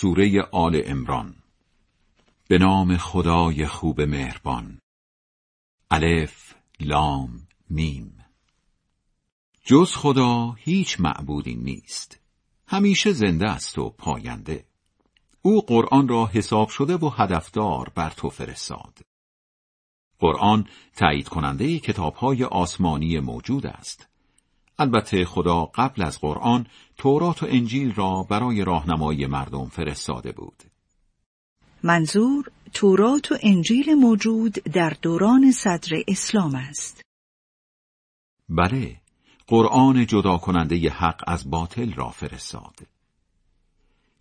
سوره آل عمران. به نام خدای خوب مهربان. الف لام میم. جز خدا هیچ معبودی نیست. همیشه زنده است و پاینده. او قرآن را حساب شده و هدفدار بر تو فرستاد. قرآن تایید کننده کتاب‌های آسمانی موجود است. البته خدا قبل از قرآن تورات و انجیل را برای راهنمایی مردم فرستاده بود. منظور تورات و انجیل موجود در دوران صدر اسلام است. بله، قرآن جدا کننده حق از باطل را فرستاد.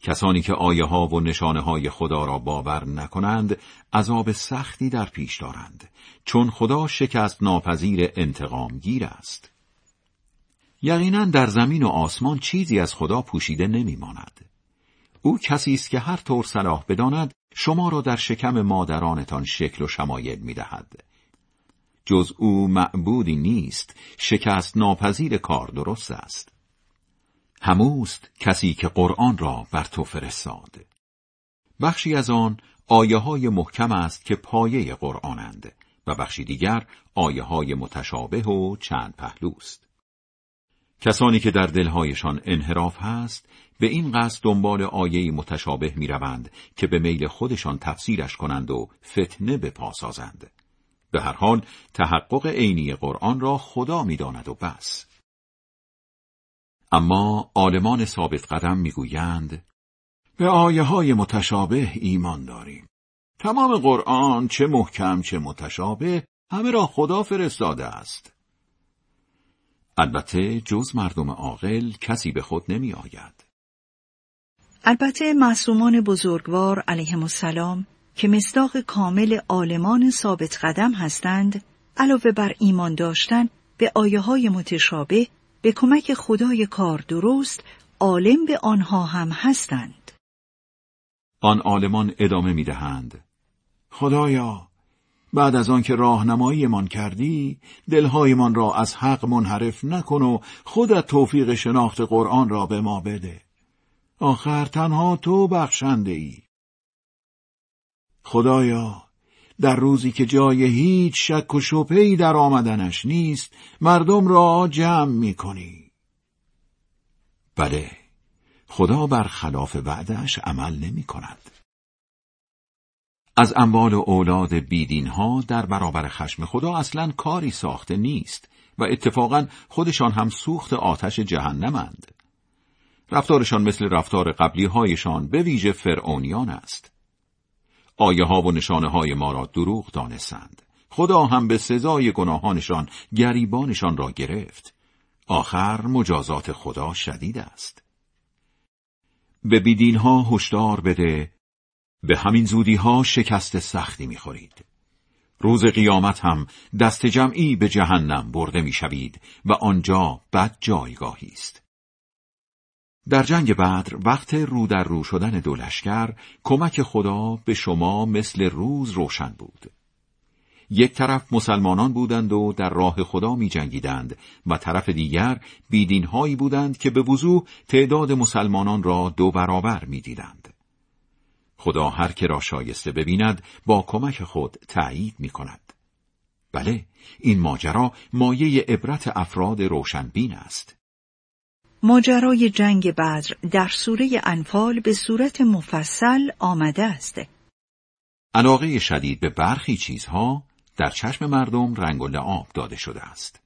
کسانی که آیه‌ها و نشانه‌های خدا را باور نکنند، عذاب سختی در پیش دارند، چون خدا شکست ناپذیر انتقامگیر است. یقینا در زمین و آسمان چیزی از خدا پوشیده نمی‌ماند. او کسی است که هر طور صلاح بداند شما را در شکم مادرانتان شکل و شمایل می‌دهد. جز او معبودی نیست، شکست ناپذیر کار درست است. هموست کسی که قرآن را بر تو فرستاد. بخشی از آن آیه‌های محکم است که پایه قرآنند و بخشی دیگر آیه‌های متشابه و چند پهلوست. کسانی که در دلهایشان انحراف هست، به این قصد دنبال آیه‌ای متشابه می روند که به میل خودشان تفسیرش کنند و فتنه به پا سازند. به هر حال تحقق عینی قرآن را خدا می داند و بس. اما عالمان ثابت قدم می گویند به آیه‌های متشابه ایمان داریم. تمام قرآن چه محکم چه متشابه همه را خدا فرستاده است. البته جز مردم عاقل کسی به خود نمی آید. البته معصومان بزرگوار علیهم السلام که مصداق کامل عالمان ثابت قدم هستند، علاوه بر ایمان داشتن به آیه‌های متشابه، به کمک خدای کار درست عالم به آنها هم هستند. آن عالمان ادامه می دهند: خدایا، بعد از آن که راهنماییمان کردی، دلهایمان را از حق منحرف نکن و خودت توفیق شناخت قرآن را به ما بده. آخر تنها تو بخشنده ای. خدایا، در روزی که جای هیچ شک و شبهه‌ای در آمدنش نیست، مردم را جمع می‌کنی. بله، خدا بر خلاف وعده‌اش عمل نمی‌کند. از اموال و اولاد بیدین‌ها در برابر خشم خدا اصلاً کاری ساخته نیست و اتفاقاً خودشان هم سوخت آتش جهنم‌اند. رفتارشان مثل رفتار قبلی‌هایشان، به ویژه فرعونیان است. آیه‌ها و نشانه‌های ما را دروغ دانستند. خدا هم به سزای گناهانشان گریبانشان را گرفت. آخر مجازات خدا شدید است. به بیدین‌ها هشدار بده: به همین زودی‌ها شکست سختی می‌خورید. روز قیامت هم دست جمعی به جهنم برده می‌شوید و آنجا بد جایگاهی است. در جنگ بدر وقت رو در رو شدن دو لشکر، کمک خدا به شما مثل روز روشن بود. یک طرف مسلمانان بودند و در راه خدا می جنگیدند و طرف دیگر بیدین هایی بودند که به وضوح تعداد مسلمانان را دو برابر می دیدند. خدا هر که را شایسته ببیند با کمک خود تأیید می کند. بله، این ماجرا مایه عبرت افراد روشنبین است. ماجرای جنگ بدر در سوره انفال به صورت مفصل آمده است. علاقه شدید به برخی چیزها در چشم مردم رنگ و لعاب داده شده است.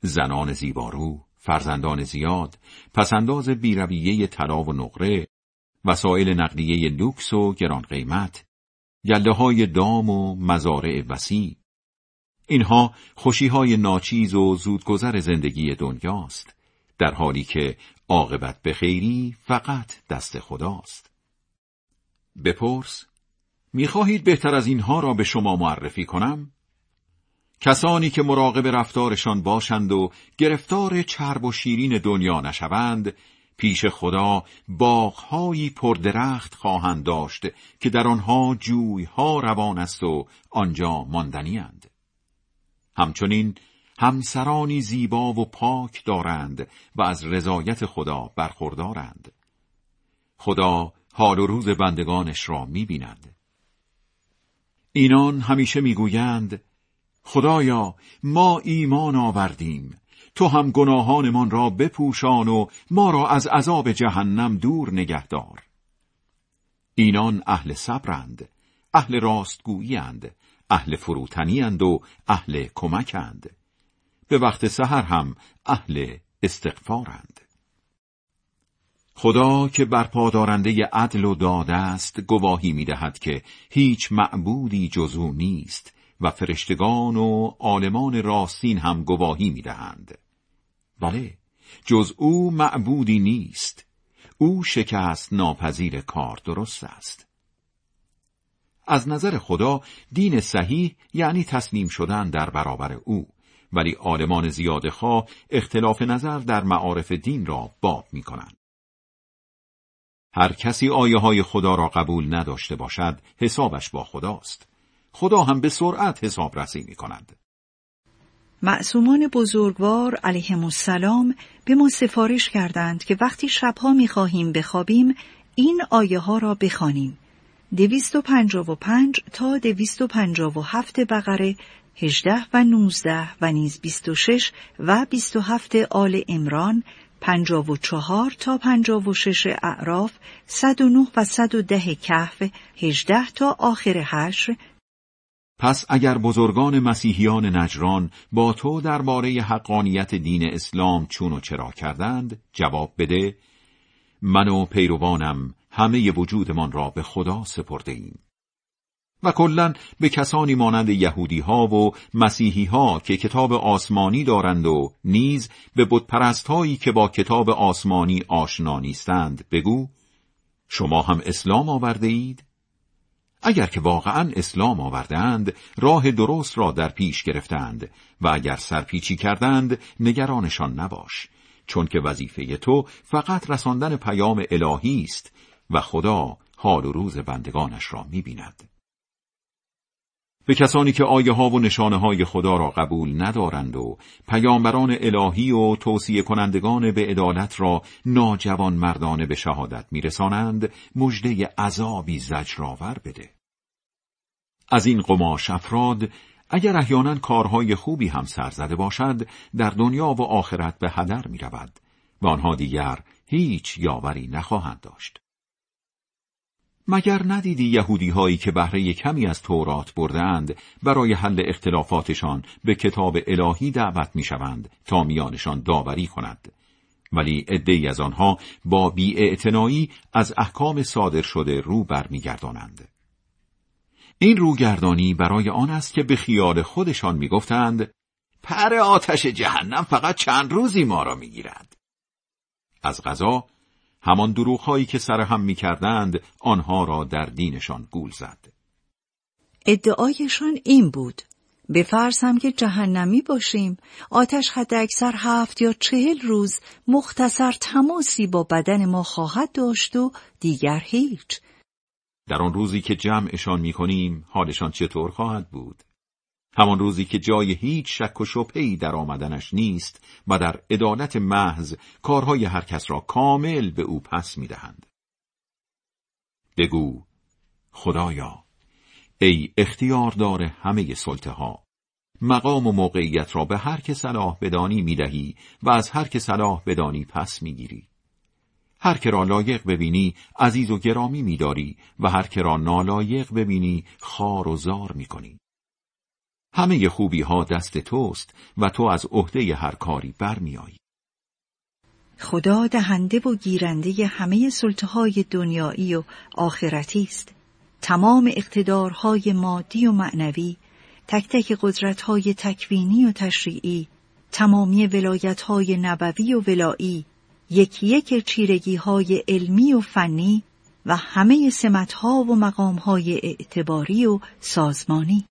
زنان زیبارو، فرزندان زیاد، پسنداز بی‌رویه طلا و نقره، وسایل نقلیه لوکس و گران قیمت، گله‌های دام و مزارع وسیع. اینها خوشی‌های ناچیز و زودگذر زندگی دنیاست، در حالی که عاقبت به خیری فقط دست خداست. بپرس: می‌خواهید بهتر از اینها را به شما معرفی کنم؟ کسانی که مراقب رفتارشان باشند و گرفتار چرب و شیرین دنیا نشوند، پیش خدا باغ‌هایی پردرخت خواهند داشت که در آنها جوی‌ها روان است و آنجا ماندنی‌اند. همچنین همسرانی زیبا و پاک دارند و از رضایت خدا برخوردارند. خدا حال و روز بندگانش را می‌بیند. اینان همیشه می‌گویند خدایا ما ایمان آوردیم، تو هم گناهانمان را بپوشان و ما را از عذاب جهنم دور نگهدار. اینان اهل صبرند، اهل راستگویی‌اند، اهل فروتنی‌اند و اهل کمک‌اند. به وقت سحر هم اهل استغفارند. خدا که برپادارنده عدل و داد است گواهی می‌دهد که هیچ معبودی جز او نیست و فرشتگان و عالمان راستین هم گواهی می‌دهند. بله، جز او معبودی نیست. او شکست ناپذیر کار درست است. از نظر خدا دین صحیح یعنی تسلیم شدن در برابر او، ولی عالمان زیاده‌خواه اختلاف نظر در معارف دین را باب می‌کنند. هر کسی آیه‌های خدا را قبول نداشته باشد، حسابش با خداست. خدا هم به سرعت حسابرسی می‌کند. معصومان بزرگوار علیهم السلام به ما سفارش کردند که وقتی شبها می‌خواهیم بخوابیم این آیه‌ها را بخوانیم. 255 تا 257 بقره، 18 و 19 و نیز 26 و 27 آل عمران، 54 تا 56 اعراف، 109 و 110 کهف، 18 تا آخر حشر. پس اگر بزرگان مسیحیان نجران با تو درباره حقانیت دین اسلام چون و چرا کردند، جواب بده: من و پیروانم همه وجودمان را به خدا سپرده ایم. و کلاً به کسانی مانند یهودی ها و مسیحی ها که کتاب آسمانی دارند و نیز به بتپرست هایی که با کتاب آسمانی آشنا نیستند بگو: شما هم اسلام آورده اید؟ اگر که واقعاً اسلام آوردند، راه درست را در پیش گرفتند و اگر سرپیچی کردند نگرانشان نباش، چون که وظیفه تو فقط رساندن پیام الهی است و خدا حال و روز بندگانش را می‌بیند. به کسانی که آیه ها و نشانه های خدا را قبول ندارند و پیامبران الهی و توصیه کنندگان به عدالت را ناجوانمردانه به شهادت میرسانند، مژده عذابی زجرآور بده. از این قماش افراد اگر احیانا کارهای خوبی هم سر زده باشد، در دنیا و آخرت به هدر می رود و آنها دیگر هیچ یاوری نخواهند داشت. مگر ندیدی یهودی هایی که بهره کمی از تورات بردند برای حل اختلافاتشان به کتاب الهی دعوت می شوند تا میانشان داوری کند، ولی عده‌ای از آنها با بی‌اعتنایی از احکام صادر شده رو برمیگردانند. این روگردانی برای آن است که به خیال خودشان می گفتند پر آتش جهنم فقط چند روزی ما را می گیرد. از قضا همان دروغ‌هایی که سرهم می‌کردند آنها را در دینشان گول زد. ادعایشان این بود: به فرض هم که جهنمی باشیم، آتش حداکثر 7 یا 40 روز مختصر تماسی با بدن ما خواهد داشت و دیگر هیچ. در آن روزی که جمعشان می‌کنیم حالشان چطور خواهد بود؟ همان روزی که جای هیچ شک و شبهه‌ای در آمدنش نیست و در عدالت محض کارهای هر کس را کامل به او پس می‌دهند. بگو: خدایا، ای اختیاردار همه سلطه‌ها، مقام و موقعیت را به هر که صلاح بدانی می‌دهی و از هر که صلاح بدانی پس می‌گیری. هر که را لایق ببینی عزیز و گرامی می‌داری و هر که را نالایق ببینی خوار و زار می‌کنی. همه خوبی ها دست توست و تو از عهده هر کاری برمی‌آیی. خدا دهنده و گیرنده همه سلطه‌های دنیایی و آخرتی است. تمام اقتدارهای مادی و معنوی، تک تک قدرت‌های تکوینی و تشریعی، تمامی ولایت‌های نبوی و ولایی، یکی یک چیرگی‌های علمی و فنی و همه سمت‌ها و مقام‌های اعتباری و سازمانی.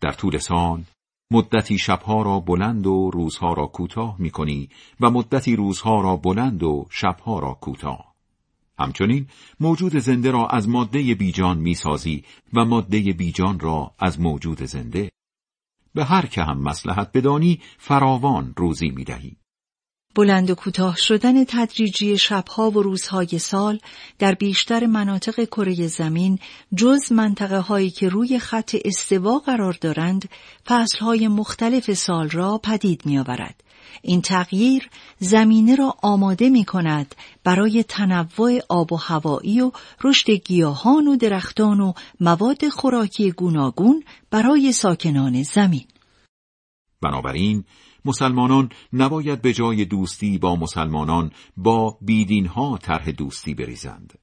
در طول سال مدتی شبها را بلند و روزها را کوتاه می‌کنی و مدتی روزها را بلند و شبها را کوتاه. همچنین موجود زنده را از ماده بیجان می‌سازی و ماده بیجان را از موجود زنده. به هر که هم مصلحت بدانی فراوان روزی می‌دهی. بلند و کوتاه شدن تدریجی شبها و روزهای سال در بیشتر مناطق کره زمین جز منطقه هایی که روی خط استوا قرار دارند فصلهای مختلف سال را پدید می آورد. این تغییر زمینه را آماده می کند برای تنوع آب و هوایی و رشد گیاهان و درختان و مواد خوراکی گوناگون برای ساکنان زمین. بنابراین مسلمانان نباید به جای دوستی با مسلمانان با بیدینها طرح دوستی بریزند.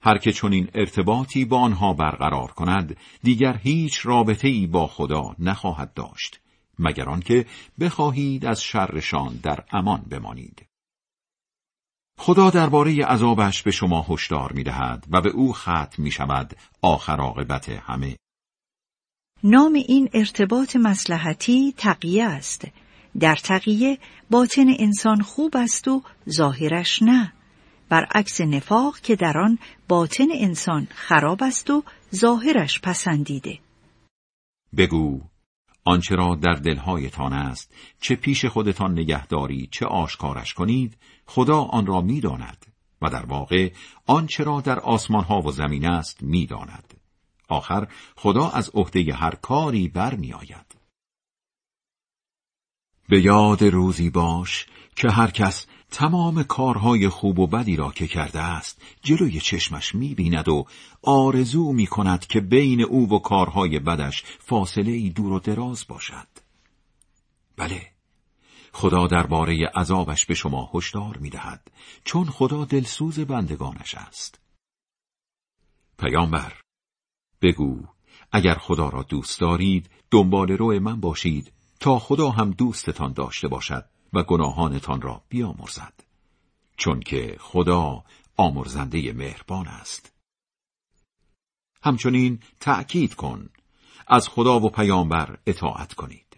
هر که چنین ارتباطی با آنها برقرار کند دیگر هیچ رابطه‌ای با خدا نخواهد داشت، مگر آنکه بخواهید از شرشان در امان بمانید. خدا درباره عذابش به شما هشدار می‌دهد و به او ختم می‌شود آخر عاقبت همه. نام این ارتباط مصلحتی تقیه است. در تقیه باطن انسان خوب است و ظاهرش نه، برعکس نفاق که در آن باطن انسان خراب است و ظاهرش پسندیده. بگو آنچه را در دل‌هایتان است، چه پیش خودتان نگهداری چه آشکارش کنید، خدا آن را می‌داند و در واقع آنچه را در آسمان‌ها و زمین است می‌داند. آخر خدا از عهده هر کاری برمی آید. به یاد روزی باش که هر کس تمام کارهای خوب و بدی را که کرده است جلوی چشمش می بیند و آرزو می کند که بین او و کارهای بدش فاصله‌ای دور و دراز باشد. بله، خدا درباره عذابش به شما هشدار می دهد، چون خدا دلسوز بندگانش است. پیامبر بگو اگر خدا را دوست دارید دنبال رو من باشید تا خدا هم دوستتان داشته باشد و گناهانتان را بیامرزد، چون که خدا آمرزنده مهربان است. همچنین تأکید کن از خدا و پیامبر اطاعت کنید.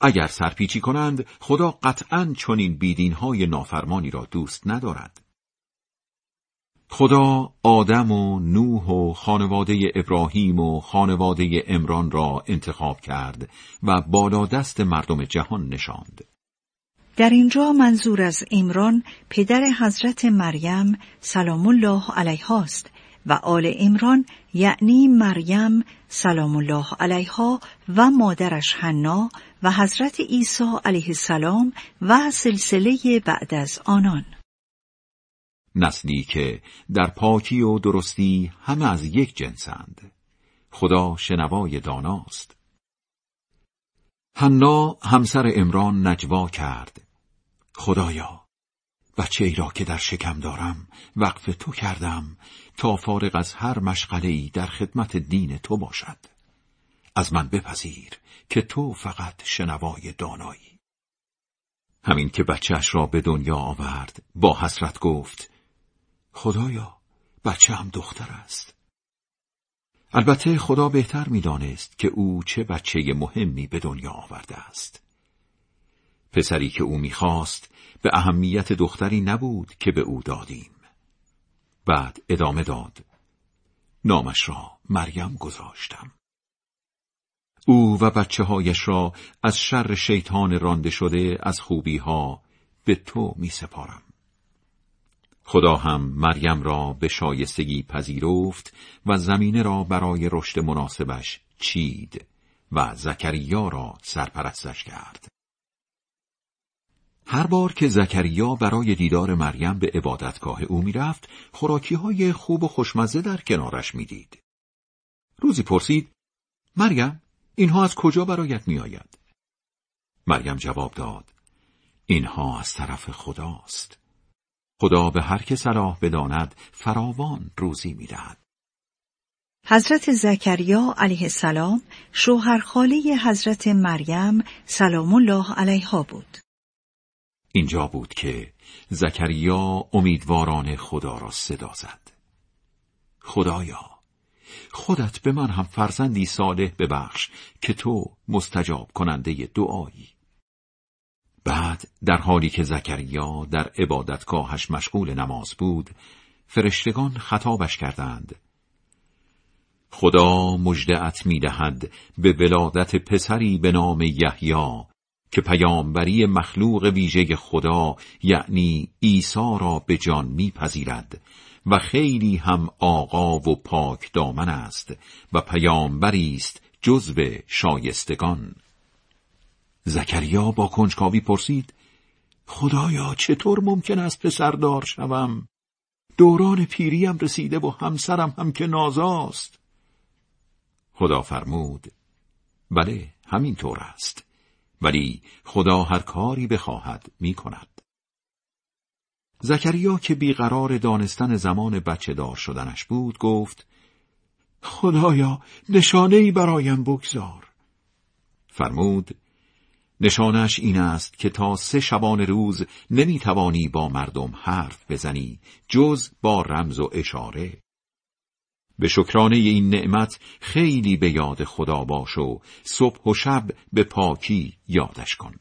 اگر سرپیچی کنند خدا قطعاً چنین بیدینهای نافرمانی را دوست ندارد. خدا آدم و نوح و خانواده ابراهیم و خانواده عمران را انتخاب کرد و بالادست مردم جهان نشاند. در اینجا منظور از عمران پدر حضرت مریم سلام الله علیها است و آل عمران یعنی مریم سلام الله علیها و مادرش حنا و حضرت عیسی علیه السلام و سلسله بعد از آنان. نسلی که در پاکی و درستی همه از یک جنسند. خدا شنوای داناست. حنا همسر عمران نجوا کرد: خدایا بچه ای را که در شکم دارم وقف تو کردم تا فارغ از هر مشغله‌ای در خدمت دین تو باشد. از من بپذیر که تو فقط شنوای دانایی. همین که بچهش را به دنیا آورد با حسرت گفت: خدایا بچه هم دختر است. البته خدا بهتر می دانست که او چه بچه مهمی به دنیا آورده است. پسری که او می خواست به اهمیت دختری نبود که به او دادیم. بعد ادامه داد: نامش را مریم گذاشتم. او و بچه هایش را از شر شیطان رانده شده از خوبی ها به تو می سپارم. خدا هم مریم را به شایستگی پذیرفت و زمینه را برای رشد مناسبش چید و زکریا را سرپرستش کرد. هر بار که زکریا برای دیدار مریم به عبادتگاه او می رفت، خوراکی های خوب و خوشمزه در کنارش می دید. روزی پرسید: مریم، اینها از کجا برایت می آید؟ مریم جواب داد: اینها از طرف خداست. خدا به هر که صلاح بداند فراوان روزی می دهد. حضرت زکریا علیه السلام شوهرخاله حضرت مریم سلام الله علیها بود. اینجا بود که زکریا امیدواران خدا را صدا زد: خدایا خودت به من هم فرزندی صالح ببخش که تو مستجاب کننده دعایی. بعد در حالی که زکریا در عبادتگاهش مشغول نماز بود، فرشتگان خطابش کردند: خدا مژده‌ات می‌دهد به ولادت پسری به نام یحیی که پیامبری مخلوق ویژه خدا یعنی عیسی را به جان می‌پذیرد و خیلی هم آقا و پاک دامن است و پیامبری است جزو شایستگان. زکریا با کنجکاوی پرسید: خدایا چطور ممکن است پسردار شوم؟ دوران پیریم رسیده و همسرم هم که نازاست. خدا فرمود: بله همینطور است، ولی خدا هر کاری بخواهد می کند. زکریا که بیقرار دانستن زمان بچه دار شدنش بود گفت: خدایا نشانه‌ای برایم بگذار. فرمود: نشانش این است که تا 3 شبانه روز نمی توانی با مردم حرف بزنی جز با رمز و اشاره. به شکرانه این نعمت خیلی به یاد خدا باش و صبح و شب به پاکی یادش کن.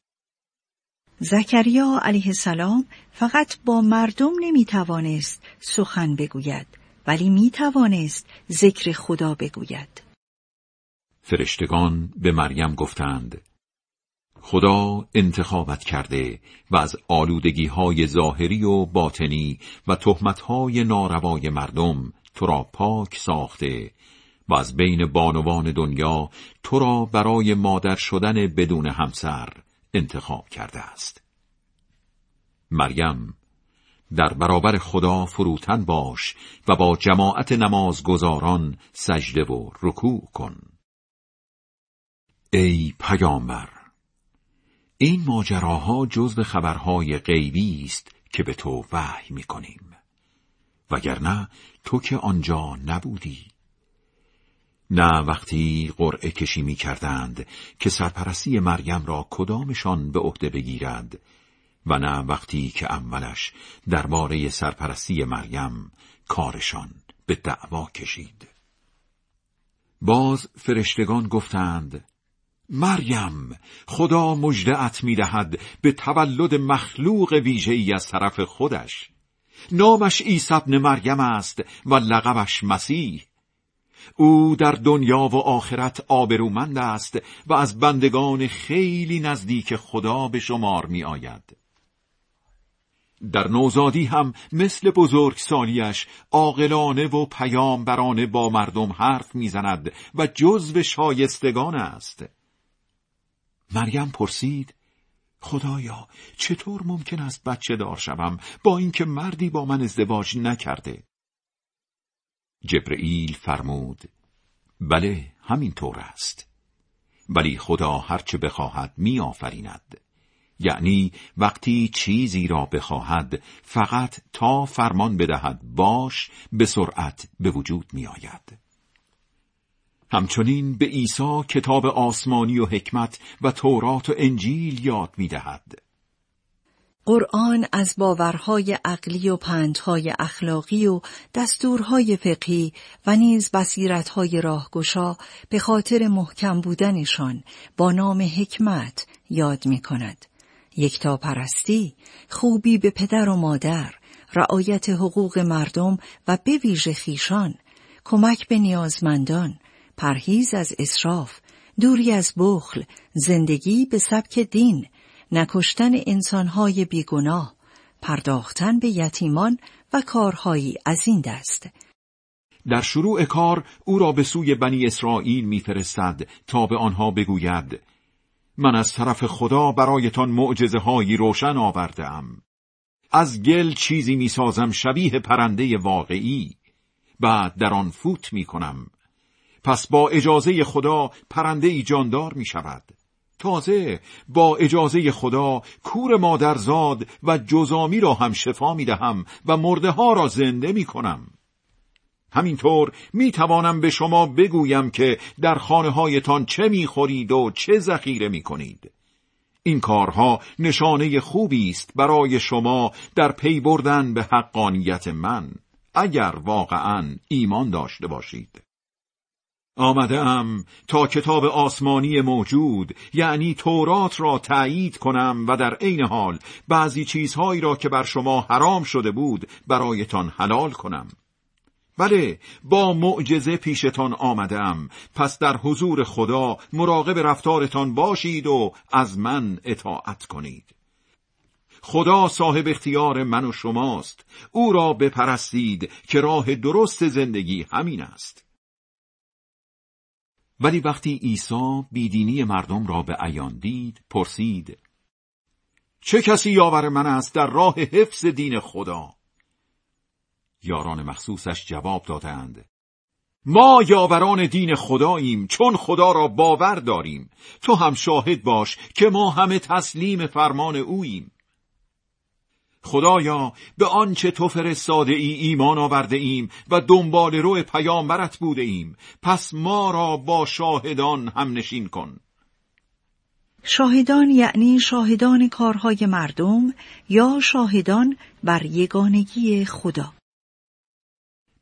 زکریا علیه السلام فقط با مردم نمی توانست سخن بگوید، ولی می توانست ذکر خدا بگوید. فرشتگان به مریم گفتند: خدا انتخابت کرده و از آلودگی‌های ظاهری و باطنی و تهمت‌های ناروای مردم تو را پاک ساخته و از بین بانوان دنیا تو را برای مادر شدن بدون همسر انتخاب کرده است. مریم، در برابر خدا فروتن باش و با جماعت نمازگزاران سجده و رکوع کن. ای پیامبر، این ماجراها جزو خبرهای غیبی است که به تو وحی می‌کنیم، وگرنه تو که آنجا نبودی. نه وقتی قرعه کشی می کردند که سرپرستی مریم را کدامشان به عهده بگیرد و نه وقتی که عملش درباره سرپرستی مریم کارشان به دعوا کشید. باز فرشتگان گفتند: مریم، خدا مژده‌ات می دهد به تولد مخلوق ویژه‌ای از طرف خودش. نامش عیسی ابن مریم است و لقبش مسیح. او در دنیا و آخرت آبرومند است و از بندگان خیلی نزدیک خدا به شمار می آید. در نوزادی هم مثل بزرگسالیش عاقلانه و پیامبرانه با مردم حرف می زند و جزو شایستگان است. مریم پرسید: خدایا چطور ممکن است بچه دار شوم با اینکه مردی با من ازدواج نکرده؟ جبرئیل فرمود: بله همینطور است، ولی خدا هرچه بخواهد می آفریند. یعنی وقتی چیزی را بخواهد فقط تا فرمان بدهد باش، به سرعت به وجود می آید. همچنین به عیسی کتاب آسمانی و حکمت و تورات و انجیل یاد می دهد. قرآن از باورهای عقلی و پندهای اخلاقی و دستورهای فقهی و نیز بصیرتهای راهگشا به خاطر محکم بودنشان با نام حکمت یاد می کند. یکتاپرستی، خوبی به پدر و مادر، رعایت حقوق مردم و به ویژه خویشان، کمک به نیازمندان، پرهیز از اسراف، دوری از بخل، زندگی به سبک دین، نکشتن انسانهای بیگناه، پرداختن به یتیمان و کارهایی از این دست. در شروع کار او را به سوی بنی اسرائیل می‌فرستد تا به آنها بگوید: من از طرف خدا برایتان معجزه‌هایی روشن آورده‌ام. از گل چیزی می‌سازم شبیه پرنده واقعی، بعد در آن فوت می‌کنم. پس با اجازه خدا پرنده‌ای جاندار می شود. تازه با اجازه خدا کور مادرزاد و جزامی را هم شفا می دهم و مرده ها را زنده می کنم. همینطور می توانم به شما بگویم که در خانه هایتان چه می خورید و چه ذخیره می کنید. این کارها نشانه خوبی است برای شما در پی بردن به حقانیت من، اگر واقعاً ایمان داشته باشید. آمده ام تا کتاب آسمانی موجود یعنی تورات را تأیید کنم و در عین حال بعضی چیزهایی را که بر شما حرام شده بود برایتان حلال کنم. بله، با معجزه پیشتان آمدم، پس در حضور خدا مراقب رفتارتان باشید و از من اطاعت کنید. خدا صاحب اختیار من و شماست، او را بپرستید که راه درست زندگی همین است. ولی وقتی عیسی بیدینی مردم را به عیان دید، پرسید: چه کسی یاور من است در راه حفظ دین خدا؟ یاران مخصوصش جواب دادند: ما یاوران دین خداییم، چون خدا را باور داریم. تو هم شاهد باش که ما همه تسلیم فرمان اوییم. خدایا، به آنچه تو فرستاده ای ایمان آورده ایم و دنبال رو پیامبرت بوده ایم، پس ما را با شاهدان هم نشین کن. شاهدان یعنی شاهدان کارهای مردم یا شاهدان بر یگانگی خدا.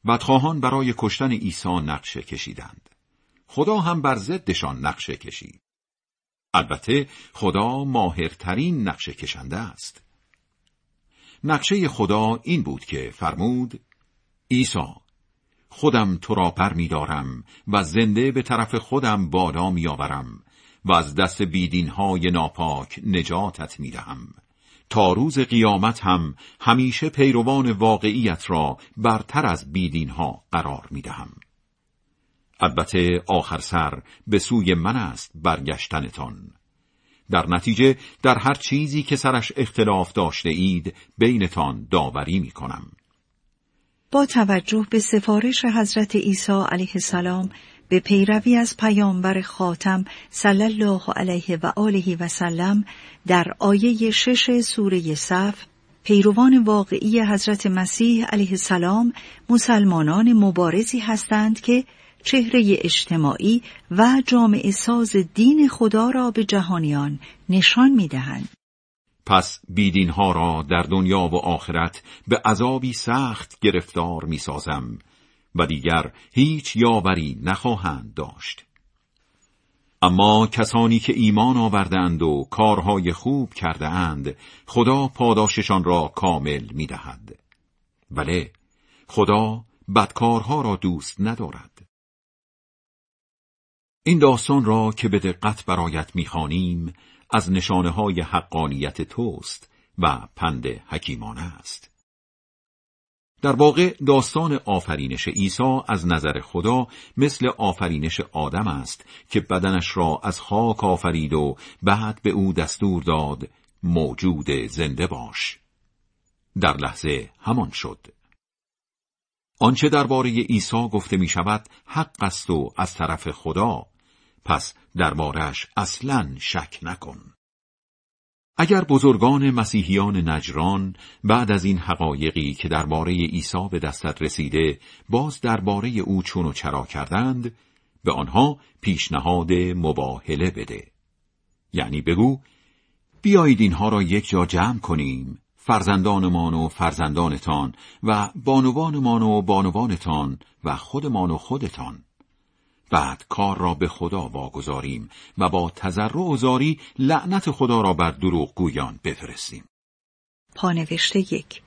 بدخواهان برای کشتن عیسی نقشه کشیدند. خدا هم بر ضدشان نقشه کشید. البته خدا ماهرترین نقشه کشنده است. نقشه خدا این بود که فرمود: عیسی، خودم تو را بر می دارم و زنده به طرف خودم بالا می آورم و از دست بیدینهای ناپاک نجاتت می دهم. تا روز قیامت هم همیشه پیروان واقعیت را برتر از بیدینها قرار می دهم. البته آخر سر به سوی من است برگشتنتان. در نتیجه در هر چیزی که سرش اختلاف داشته اید بینتان داوری می کنم. با توجه به سفارش حضرت عیسی علیه السلام به پیروی از پیامبر خاتم صلی الله علیه و آله و سلم، در آیه 6 سوره صف، پیروان واقعی حضرت مسیح علیه السلام مسلمانان مبارزی هستند که چهره اجتماعی و جامعه ساز دین خدا را به جهانیان نشان می دهند. پس بیدینها را در دنیا و آخرت به عذابی سخت گرفتار می سازم و دیگر هیچ یاوری نخواهند داشت. اما کسانی که ایمان آوردند و کارهای خوب کرده اند، خدا پاداششان را کامل می دهد. بله، خدا بدکارها را دوست ندارد. این داستان را که به دقت برایت می‌خوانیم از نشانه‌های حقانیت توست و پند حکیمانه است. در واقع داستان آفرینش عیسی از نظر خدا مثل آفرینش آدم است که بدنش را از خاک آفرید و بعد به او دستور داد: موجود زنده باش. در لحظه همان شد. آنچه درباره عیسی گفته می شود حق است و از طرف خدا، پس درباره‌اش اصلاً شک نکن. اگر بزرگان مسیحیان نجران بعد از این حقایقی که درباره عیسی به دستت رسیده باز درباره او چون و چرا کردند، به آنها پیشنهاد مباهله بده. یعنی بگو: بیایید اینها را یک جا جمع کنیم، فرزندانمان و فرزندانتان و بانوانمان و بانوانتان و خودمان و خودتان. بعد کار را به خدا واگذاریم و با تضرع و زاری لعنت خدا را بر دروغگویان بفرستیم. پانوشته 1: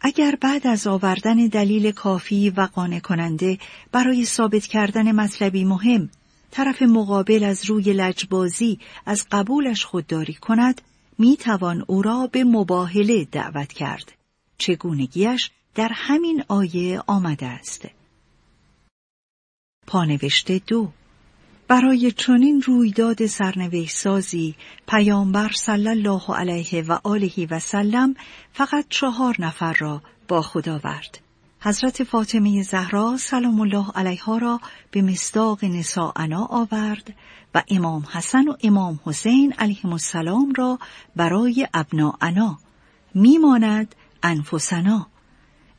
اگر بعد از آوردن دلیل کافی و قانع کننده برای ثابت کردن مطلبی مهم، طرف مقابل از روی لجبازی از قبولش خودداری کند، می توان او را به مباهله دعوت کرد. چگونگیش در همین آیه آمده است. پانوشته 2: برای چنین رویداد سرنوشت سازی پیامبر صلی الله علیه و آله و سلم فقط 4 نفر را با خود آورد. حضرت فاطمه زهرا سلام الله علیها را به مصداق نساءنا آورد و امام حسن و امام حسین علیهم السلام را برای ابناءنا، میماند انفسنا.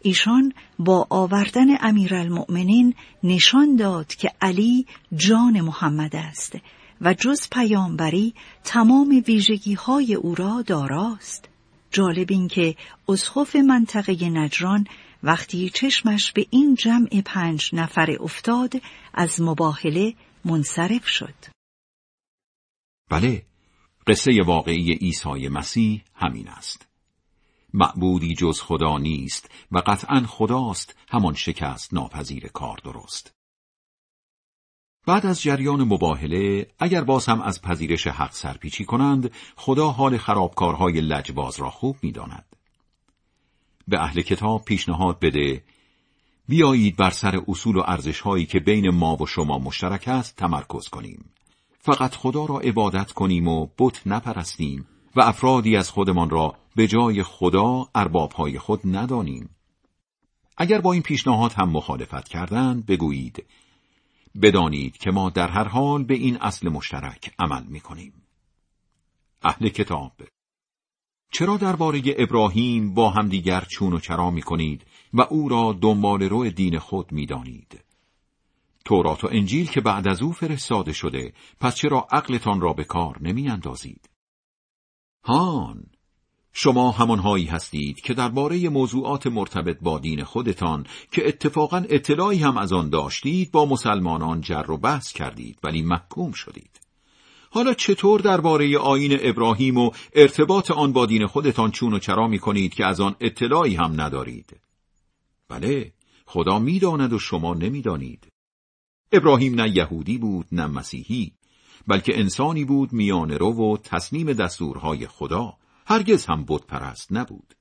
ایشان با آوردن امیرالمؤمنین نشان داد که علی جان محمد است و جز پیامبری تمام ویژگی‌های او را داراست. جالب این که اسقف منطقه نجران وقتی چشمش به این جمع 5 نفر افتاد، از مباهله منصرف شد. بله، قصه واقعی عیسی مسیح همین است. معبودی جز خدا نیست و قطعاً خداست همان شکست ناپذیر کار درست. بعد از جریان مباهله، اگر باز هم از پذیرش حق سرپیچی کنند، خدا حال خرابکارهای لجباز را خوب می داند. به اهل کتاب پیشنهاد بده، بیایید بر سر اصول و ارزش‌هایی که بین ما و شما مشترک است تمرکز کنیم. فقط خدا را عبادت کنیم و بت نپرستیم و افرادی از خودمان را به جای خدا ارباب‌های خود ندانیم. اگر با این پیشنهاد هم مخالفت کردند، بگویید بدانید که ما در هر حال به این اصل مشترک عمل می‌کنیم. اهل کتاب، چرا درباره ابراهیم با هم دیگر چون و چرا می‌کنید و او را دنبال رو دین خود می‌دانید؟ تورات و انجیل که بعد از او فرستاده شده، پس چرا عقلتان را به کار نمی‌اندازید؟ هان، شما همانهایی هستید که درباره موضوعات مرتبط با دین خودتان که اتفاقاً اطلاعی هم از آن داشتید با مسلمانان جر و بحث کردید ولی محکوم شدید. حالا چطور درباره آیین ابراهیم و ارتباط آن با دین خودتان چون و چرا می کنید که از آن اطلاعی هم ندارید؟ بله، خدا می داند و شما نمی دانید. ابراهیم نه یهودی بود نه مسیحی، بلکه انسانی بود میانه رو و تسلیم دستورهای خدا، هرگز هم بت پرست نبود.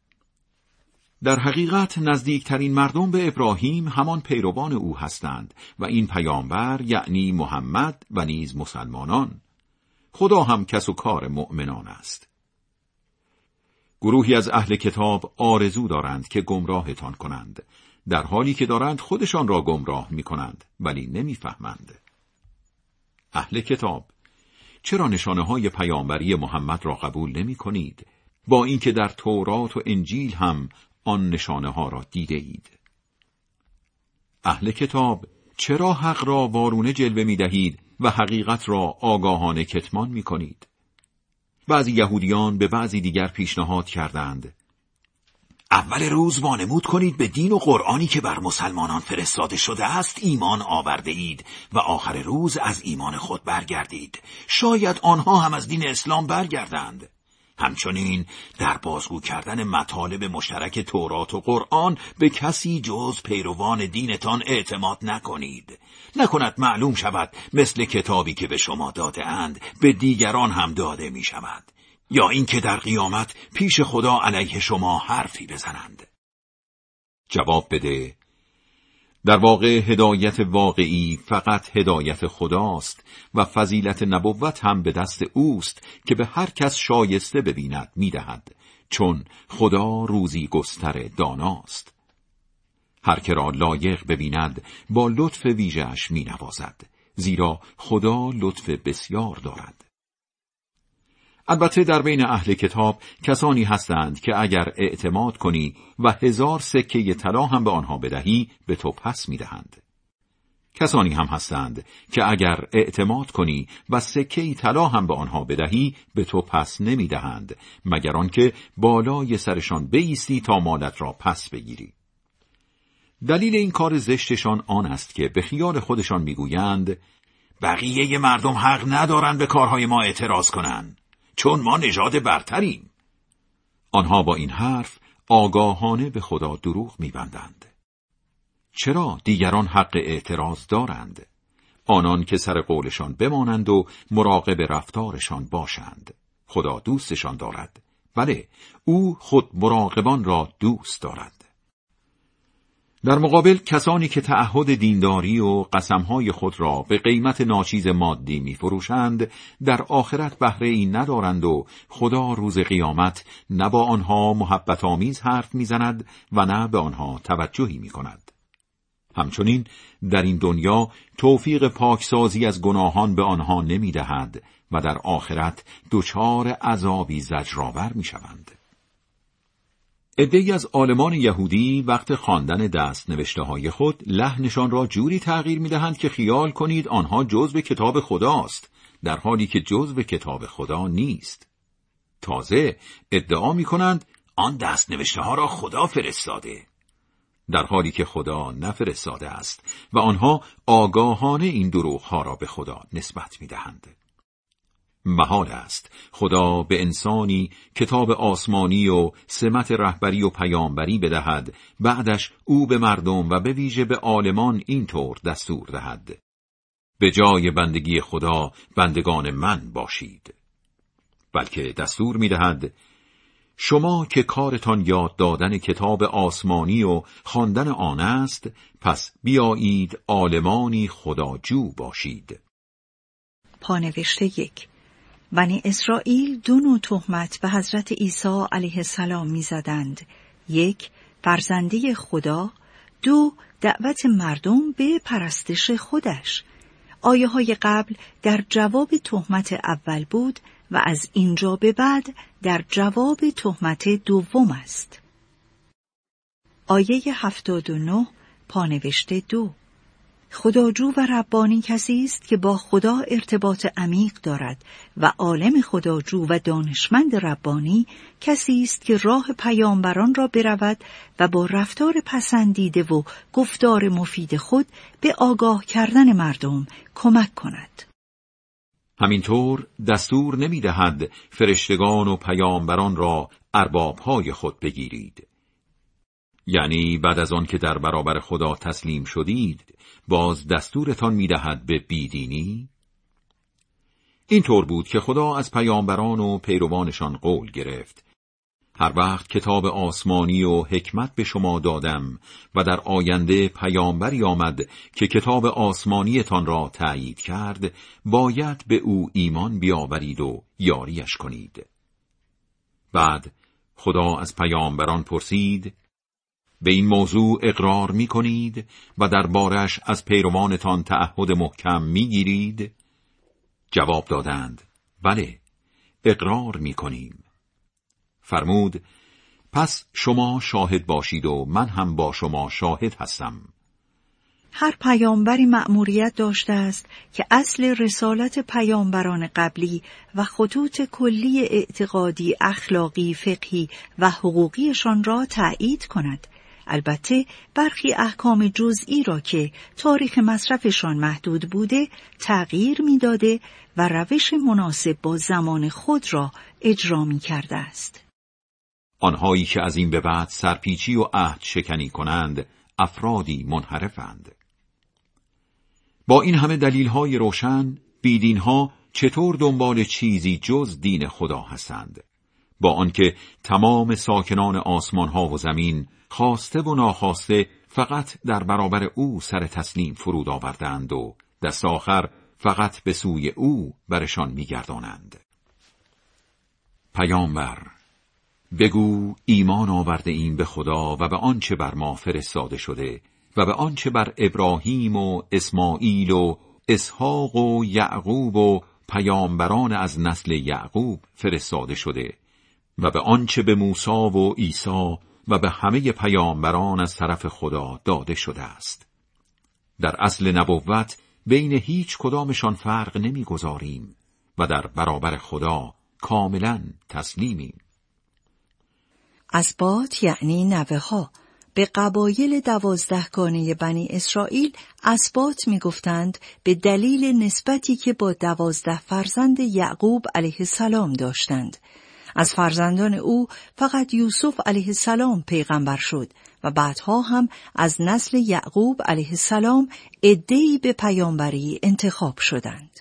در حقیقت نزدیکترین مردم به ابراهیم همان پیروان او هستند و این پیامبر یعنی محمد و نیز مسلمانان. خدا هم کس و کار مؤمنان است. گروهی از اهل کتاب آرزو دارند که گمراهتان کنند، در حالی که دارند خودشان را گمراه می کنند ولی نمی فهمند. اهل کتاب، چرا نشانه‌های پیامبری محمد را قبول نمی کنید، با اینکه در تورات و انجیل هم آن نشانه‌ها را دیده اید؟ اهل کتاب، چرا حق را وارونه جلوه می دهید و حقیقت را آگاهانه کتمان می کنید؟ بعضی یهودیان به بعضی دیگر پیشنهاد کردند، اول روز وانمود کنید به دین و قرآنی که بر مسلمانان فرستاده شده است ایمان آورده اید و آخر روز از ایمان خود برگردید. شاید آنها هم از دین اسلام برگردند. همچنین در بازگو کردن مطالب مشترک تورات و قرآن به کسی جز پیروان دینتان اعتماد نکنید. نکند معلوم شود مثل کتابی که به شما داده اند به دیگران هم داده می شود، یا اینکه در قیامت پیش خدا علیه شما حرفی بزنند. جواب بده، در واقع هدایت واقعی فقط هدایت خداست و فضیلت نبوت هم به دست اوست که به هر کس شایسته ببیند میدهد، چون خدا روزی گستر داناست. هر که را لایق ببیند با لطف ویژه‌اش مینوازد، زیرا خدا لطف بسیار دارد. البته در بین اهل کتاب کسانی هستند که اگر اعتماد کنی و 1000 سکه طلا هم به آنها بدهی به تو پس می‌دهند. کسانی هم هستند که اگر اعتماد کنی و سکه طلا هم به آنها بدهی به تو پس نمی‌دهند، مگر آنکه بالای سرشان بایستی تا مالت را پس بگیری. دلیل این کار زشتشان آن است که به خیال خودشان می‌گویند بقیه مردم حق ندارند به کارهای ما اعتراض کنند، چون ما نژاد برتریم. آنها با این حرف آگاهانه به خدا دروغ می‌بندند. چرا دیگران حق اعتراض دارند؟ آنان که سر قولشان بمانند و مراقب رفتارشان باشند. خدا دوستشان دارد. بله، او خود مراقبان را دوست دارد. در مقابل کسانی که تعهد دینداری و قسمهای خود را به قیمت ناچیز مادی می فروشند، در آخرت بهره‌ای ندارند و خدا روز قیامت نه با آنها محبت آمیز حرف می زند و نه به آنها توجهی می کند. همچنین در این دنیا توفیق پاکسازی از گناهان به آنها نمی دهد و در آخرت دچار عذابی زجرآور می شوند. عده‌ای از عالمان یهودی وقت خواندن دست‌نوشته‌های خود لحنشان را جوری تغییر می‌دهند که خیال کنید آنها جزء کتاب خداست، در حالی که جزء کتاب خدا نیست. تازه ادعا می‌کنند آن دست‌نوشته‌ها را خدا فرستاده، در حالی که خدا نفرستاده است و آنها آگاهانه این دروغ‌ها را به خدا نسبت می‌دهند. محال است خدا به انسانی کتاب آسمانی و سمت رهبری و پیامبری بدهد، بعدش او به مردم و به ویژه به عالمان اینطور دستور دهد: به جای بندگی خدا بندگان من باشید. بلکه دستور می‌دهد: شما که کارتان یاد دادن کتاب آسمانی و خواندن آن است، پس بیایید عالمانی خداجو باشید. پانوشته 1: بنی اسرائیل دو نوع تهمت به حضرت عیسی علیه السلام می‌زدند: 1. فرزندی خدا. 2. دعوت مردم به پرستش خودش. آیه‌های قبل در جواب تهمت اول بود و از اینجا به بعد در جواب تهمت دوم است. آیه 79 پانوشته 2: خداجو و ربانی کسی است که با خدا ارتباط عمیق دارد و عالم خداجو و دانشمند ربانی کسی است که راه پیامبران را برود و با رفتار پسندیده و گفتار مفید خود به آگاه کردن مردم کمک کند. همینطور دستور نمی‌دهد فرشتگان و پیامبران را ارباب‌های خود بگیرید. یعنی بعد از آن که در برابر خدا تسلیم شدید، باز دستورتان می‌دهد به بیدینی؟ اینطور بود که خدا از پیامبران و پیروانشان قول گرفت: هر وقت کتاب آسمانی و حکمت به شما دادم و در آینده پیامبری آمد که کتاب آسمانیتان را تأیید کرد، باید به او ایمان بیاورید و یاریش کنید. بعد خدا از پیامبران پرسید: به این موضوع اقرار می کنید و دربارش از پیروانتان تعهد محکم می گیرید؟ جواب دادند: بله، اقرار می کنیم. فرمود: پس شما شاهد باشید و من هم با شما شاهد هستم. هر پیامبری مأموریت داشته است که اصل رسالت پیامبران قبلی و خطوط کلی اعتقادی، اخلاقی، فقهی و حقوقیشان را تأیید کند. البته برخی احکام جزئی را که تاریخ مصرفشان محدود بوده تغییر می‌داده و روش مناسب با زمان خود را اجرا می‌کرده است. آنهایی که از این به بعد سرپیچی و عهد شکنی کنند، افرادی منحرفند. با این همه دلیل‌های روشن، بیدین‌ها چطور دنبال چیزی جز دین خدا هستند؟ با آنکه تمام ساکنان آسمان‌ها و زمین، خواسته و ناخواسته، فقط در برابر او سر تسلیم فرود آوردند و دست آخر فقط به سوی او برشان می‌گردانند. پیامبر: بگو ایمان آورده ایم به خدا و به آنچه بر ما فرستاده شده و به آنچه بر ابراهیم و اسماعیل و اسحاق و یعقوب و پیامبران از نسل یعقوب فرستاده شده و به آنچه به موسی و عیسی و به همه پیامبران از طرف خدا داده شده است. در اصل نبوت بین هیچ کدامشان فرق نمی‌گذاریم و در برابر خدا کاملا تسلیمیم. اسباط یعنی نوه ها. به قبایل 12 گانه بنی اسرائیل اسباط می گفتند به دلیل نسبتی که با 12 فرزند یعقوب علیه السلام داشتند. از فرزندان او فقط یوسف علیه السلام پیغمبر شد و بعدها هم از نسل یعقوب علیه السلام عده‌ای به پیامبری انتخاب شدند.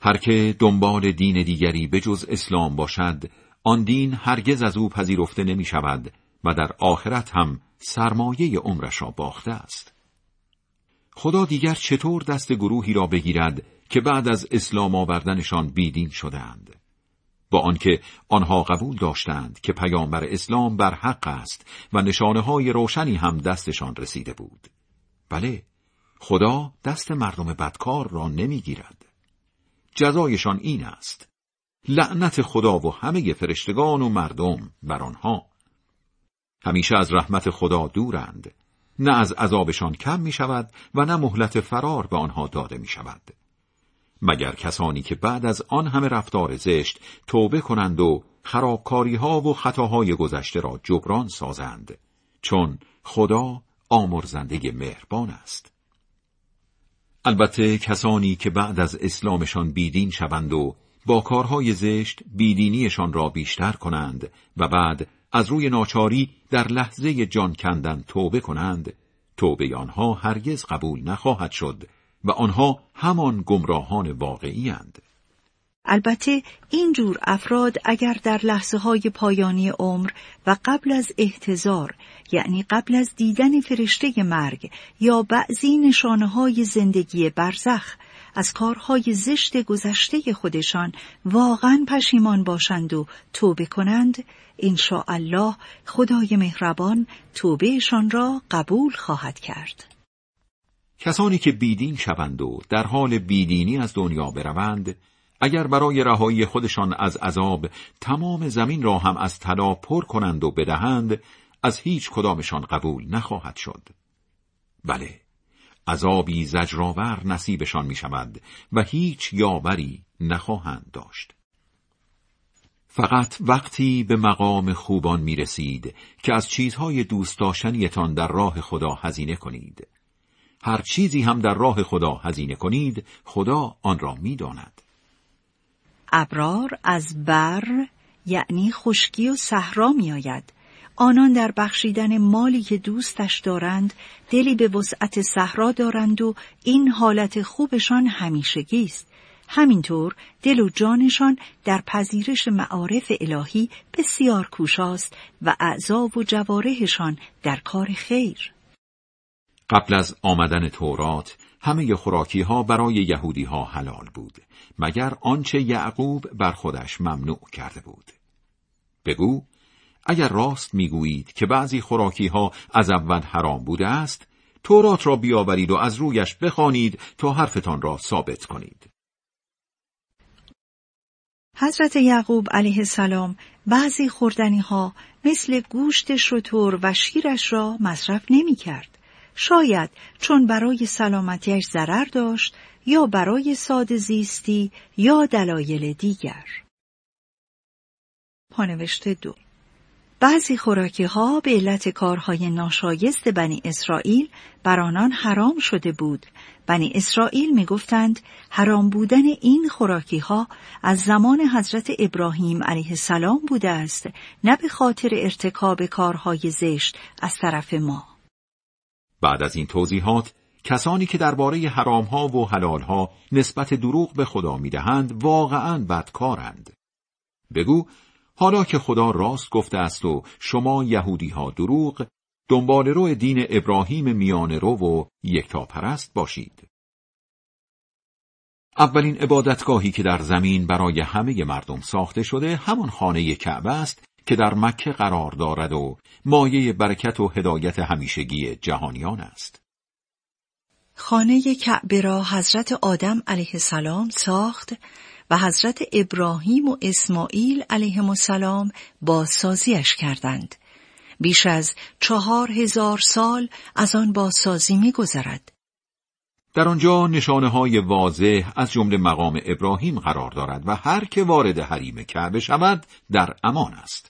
هر که دنبال دین دیگری به جز اسلام باشد، آن دین هرگز از او پذیرفته نمی شود و در آخرت هم سرمایه عمرش را باخته است. خدا دیگر چطور دست گروهی را بگیرد که بعد از اسلام آوردنشان بیدین شدند؟ با آنکه آنها قبول داشتند که پیامبر اسلام بر حق است و نشانه‌های روشنی هم دستشان رسیده بود. بله، خدا دست مردم بدکار را نمی گیرد. جزایشان این است: لعنت خدا و همه فرشتگان و مردم بر آنها. همیشه از رحمت خدا دورند. نه از عذابشان کم می شود و نه مهلت فرار به آنها داده می شود، مگر کسانی که بعد از آن همه رفتار زشت توبه کنند و خرابکاری ها و خطاهای گذشته را جبران سازند، چون خدا آمرزنده مهربان است. البته کسانی که بعد از اسلامشان بیدین شوند و با کارهای زشت بیدینیشان را بیشتر کنند و بعد از روی ناچاری در لحظه جان کندن توبه کنند، توبه آنها هرگز قبول نخواهد شد و آنها همان گمراهان واقعی اند. البته اینجور افراد اگر در لحظه های پایانی عمر و قبل از احتضار، یعنی قبل از دیدن فرشته مرگ یا بعضی نشانه های زندگی برزخ، از کارهای زشت گذشته خودشان واقعا پشیمان باشند و توبه کنند، انشاءالله خدای مهربان توبهشان را قبول خواهد کرد. کسانی که بیدین شوند و در حال بیدینی از دنیا بروند، اگر برای رهایی خودشان از عذاب تمام زمین را هم از طلا پر کنند و بدهند، از هیچ کدامشان قبول نخواهد شد. بله، عذابی زجرآور نصیبشان می شود و هیچ یاوری نخواهند داشت. فقط وقتی به مقام خوبان می رسید که از چیزهای دوست داشتنیتان در راه خدا هزینه کنید. هر چیزی هم در راه خدا هزینه کنید، خدا آن را می داند. ابرار از بر، یعنی خشکی و صحرا می آید. آنان در بخشیدن مالی که دوستش دارند دلی به وسعت صحرا دارند و این حالت خوبشان همیشگی است. همینطور دل و جانشان در پذیرش معارف الهی بسیار کوشاست و اعضا و جوارحشان در کار خیر. قبل از آمدن تورات همه خوراکی ها برای یهودی ها حلال بود، مگر آنچه یعقوب بر خودش ممنوع کرده بود. بگو اگر راست میگویید که بعضی خوراکی ها از اول حرام بوده است، تورات را بیاورید و از رویش بخوانید تا حرفتان را ثابت کنید. حضرت یعقوب علیه السلام بعضی خوردنی ها مثل گوشت شتر و شیرش را مصرف نمی کرد. شاید چون برای سلامتیش ضرر داشت یا برای ساده زیستی یا دلایل دیگر. پانوشته 2. بعضی خوراکی ها به علت کارهای ناشایست بنی اسرائیل بر آنان حرام شده بود. بنی اسرائیل می گفتند حرام بودن این خوراکی ها از زمان حضرت ابراهیم علیه السلام بوده است، نه به خاطر ارتکاب کارهای زشت از طرف ما. بعد از این توضیحات، کسانی که درباره حرام ها و حلال ها نسبت دروغ به خدا می دهند واقعاً بدکارند. بگو حالا که خدا راست گفته است و شما یهودی ها دروغ، دنبال رو دین ابراهیم میانه رو و یکتاپرست باشید. اولین عبادتگاهی که در زمین برای همه مردم ساخته شده همان خانه کعبه است که در مکه قرار دارد و مایه برکت و هدایت همیشگی جهانیان است. خانه کعبه را حضرت آدم علیه السلام ساخت و حضرت ابراهیم و اسماعیل علیهم السلام بازسازیش کردند. بیش از 4000 سال از آن بازسازی می‌گذرد. در آنجا نشانه‌های واضح از جمله مقام ابراهیم قرار دارد و هر که وارد حریم کعبه شود در امان است.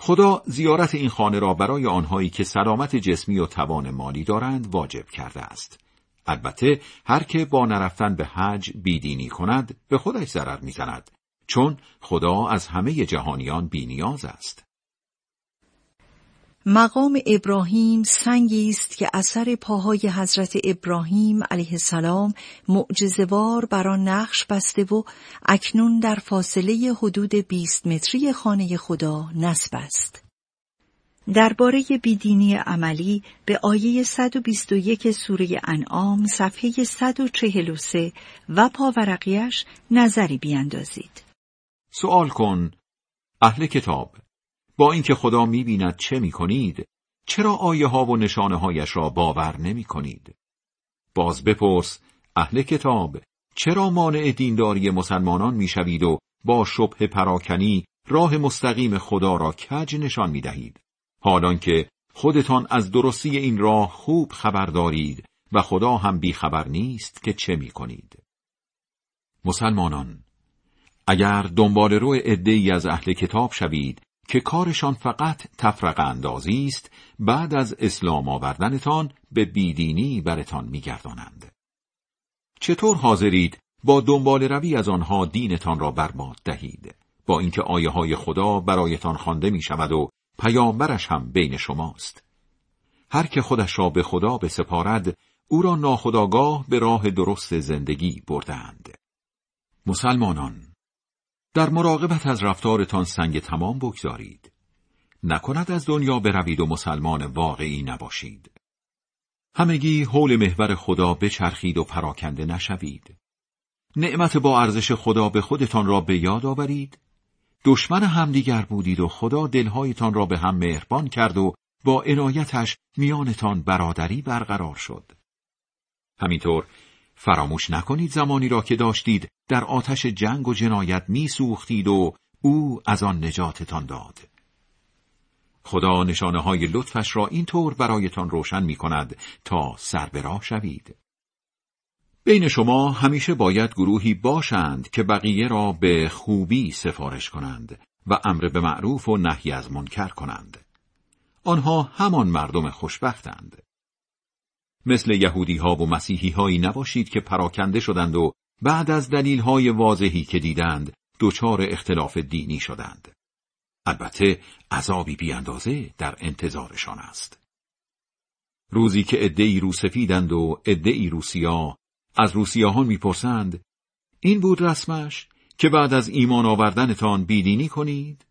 خدا زیارت این خانه را برای آنهایی که سلامت جسمی و توان مالی دارند واجب کرده است. البته هر که با نرفتن به حج بیدینی کند به خودش ضرر می‌زند، چون خدا از همه جهانیان بی‌نیاز است. مقام ابراهیم سنگی است که اثر پاهای حضرت ابراهیم علیه السلام معجزه‌وار بر آن نقش بسته و اکنون در فاصله حدود 20 متری خانه خدا نصب است. درباره بیدینی عملی به آیه 121 سوره انعام صفحه 143 و پاورقیش نظری بیاندازید. سوال کن: اهل کتاب، با اینکه خدا می‌بیند چه می‌کنید، چرا آیه ها و نشانه هایش را باور نمی‌کنید؟ باز بپرس: اهل کتاب، چرا مانع دینداری مسلمانان می‌شوید و با شبه پراکنی راه مستقیم خدا را کج نشان می‌دهید؟ حالان که خودتان از درستی این راه خوب خبر دارید و خدا هم بیخبر نیست که چه می کنید. مسلمانان، اگر دنبال رو عده‌ای از اهل کتاب شوید که کارشان فقط تفرقه اندازی است، بعد از اسلام آوردنتان به بیدینی برتان می گردانند. چطور حاضرید با دنبال روی از آنها دینتان را برباد دهید، با اینکه آیه‌های خدا برایتان خوانده می‌شود و پیامبرش هم بین شماست. هر که خودش را به خدا بسپارد، او را ناخودآگاه به راه درست زندگی بردند. مسلمانان، در مراقبت از رفتارتان سنگ تمام بگذارید. نکند از دنیا بروید و مسلمان واقعی نباشید. همگی حول محور خدا بچرخید و پراکنده نشوید. نعمت با ارزش خدا به خودتان را به یاد آورید. دشمن همدیگر بودید و خدا دلهایتان را به هم مهربان کرد و با عنایتش میانتان برادری برقرار شد. همینطور فراموش نکنید زمانی را که داشتید در آتش جنگ و جنایت میسوختید و او از آن نجاتتان داد. خدا نشانه‌های لطفش را اینطور برایتان روشن می‌کند تا سر به راه شوید. بین شما همیشه باید گروهی باشند که بقیه را به خوبی سفارش کنند و امر به معروف و نهی از منکر کنند. آنها همان مردم خوشبختند. مثل یهودی‌ها و مسیحی‌هایی نباشید که پراکنده شدند و بعد از دلیل‌های واضحی که دیدند دچار اختلاف دینی شدند. البته عذابی بی‌اندازه در انتظارشان است. روزی که عده‌ای روسفیدند و عده‌ای روسیاه از روسیاهان می‌پرسند این بود رسمش که بعد از ایمان آوردنتان بیدینی کنید؟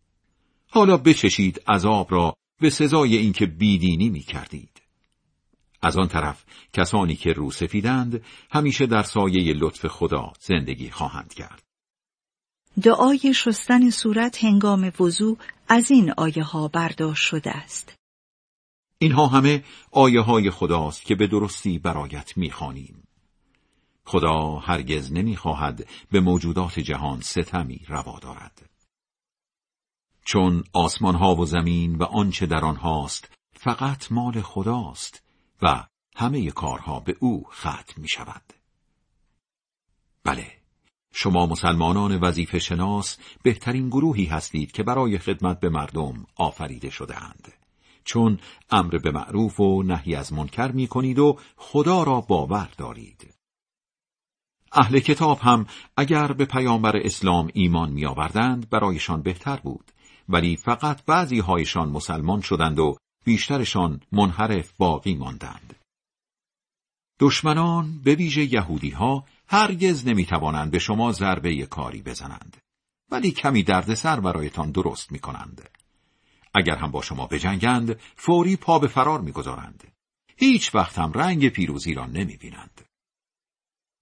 حالا بچشید عذاب را به سزای اینکه بیدینی می‌کردید. از آن طرف کسانی که روسفیدند همیشه در سایه لطف خدا زندگی خواهند کرد. دعای شستن صورت هنگام وضو از این آیه ها برداشت شده است. اینها همه آیه های خداست که به درستی برایت میخوانیم. خدا هرگز نمیخواهد به موجودات جهان ستمی روا دارد. چون آسمان ها و زمین و آنچه در آنهاست فقط مال خداست و همه کارها به او ختم می شود. بله، شما مسلمانان وظیفه شناس بهترین گروهی هستید که برای خدمت به مردم آفریده شده‌اند، چون امر به معروف و نهی از منکر می کنید و خدا را باور دارید. اهل کتاب هم اگر به پیامبر اسلام ایمان می آوردند برایشان بهتر بود، ولی فقط بعضی هایشان مسلمان شدند و بیشترشان منحرف باقی ماندند. دشمنان به ویژه یهودی‌ها هرگز نمی‌توانند به شما ضربه کاری بزنند، ولی کمی دردسر برایتان درست می‌کنند. اگر هم با شما بجنگند، فوری پا به فرار می‌گذارند. هیچ وقت هم رنگ پیروزی را نمی‌بینند.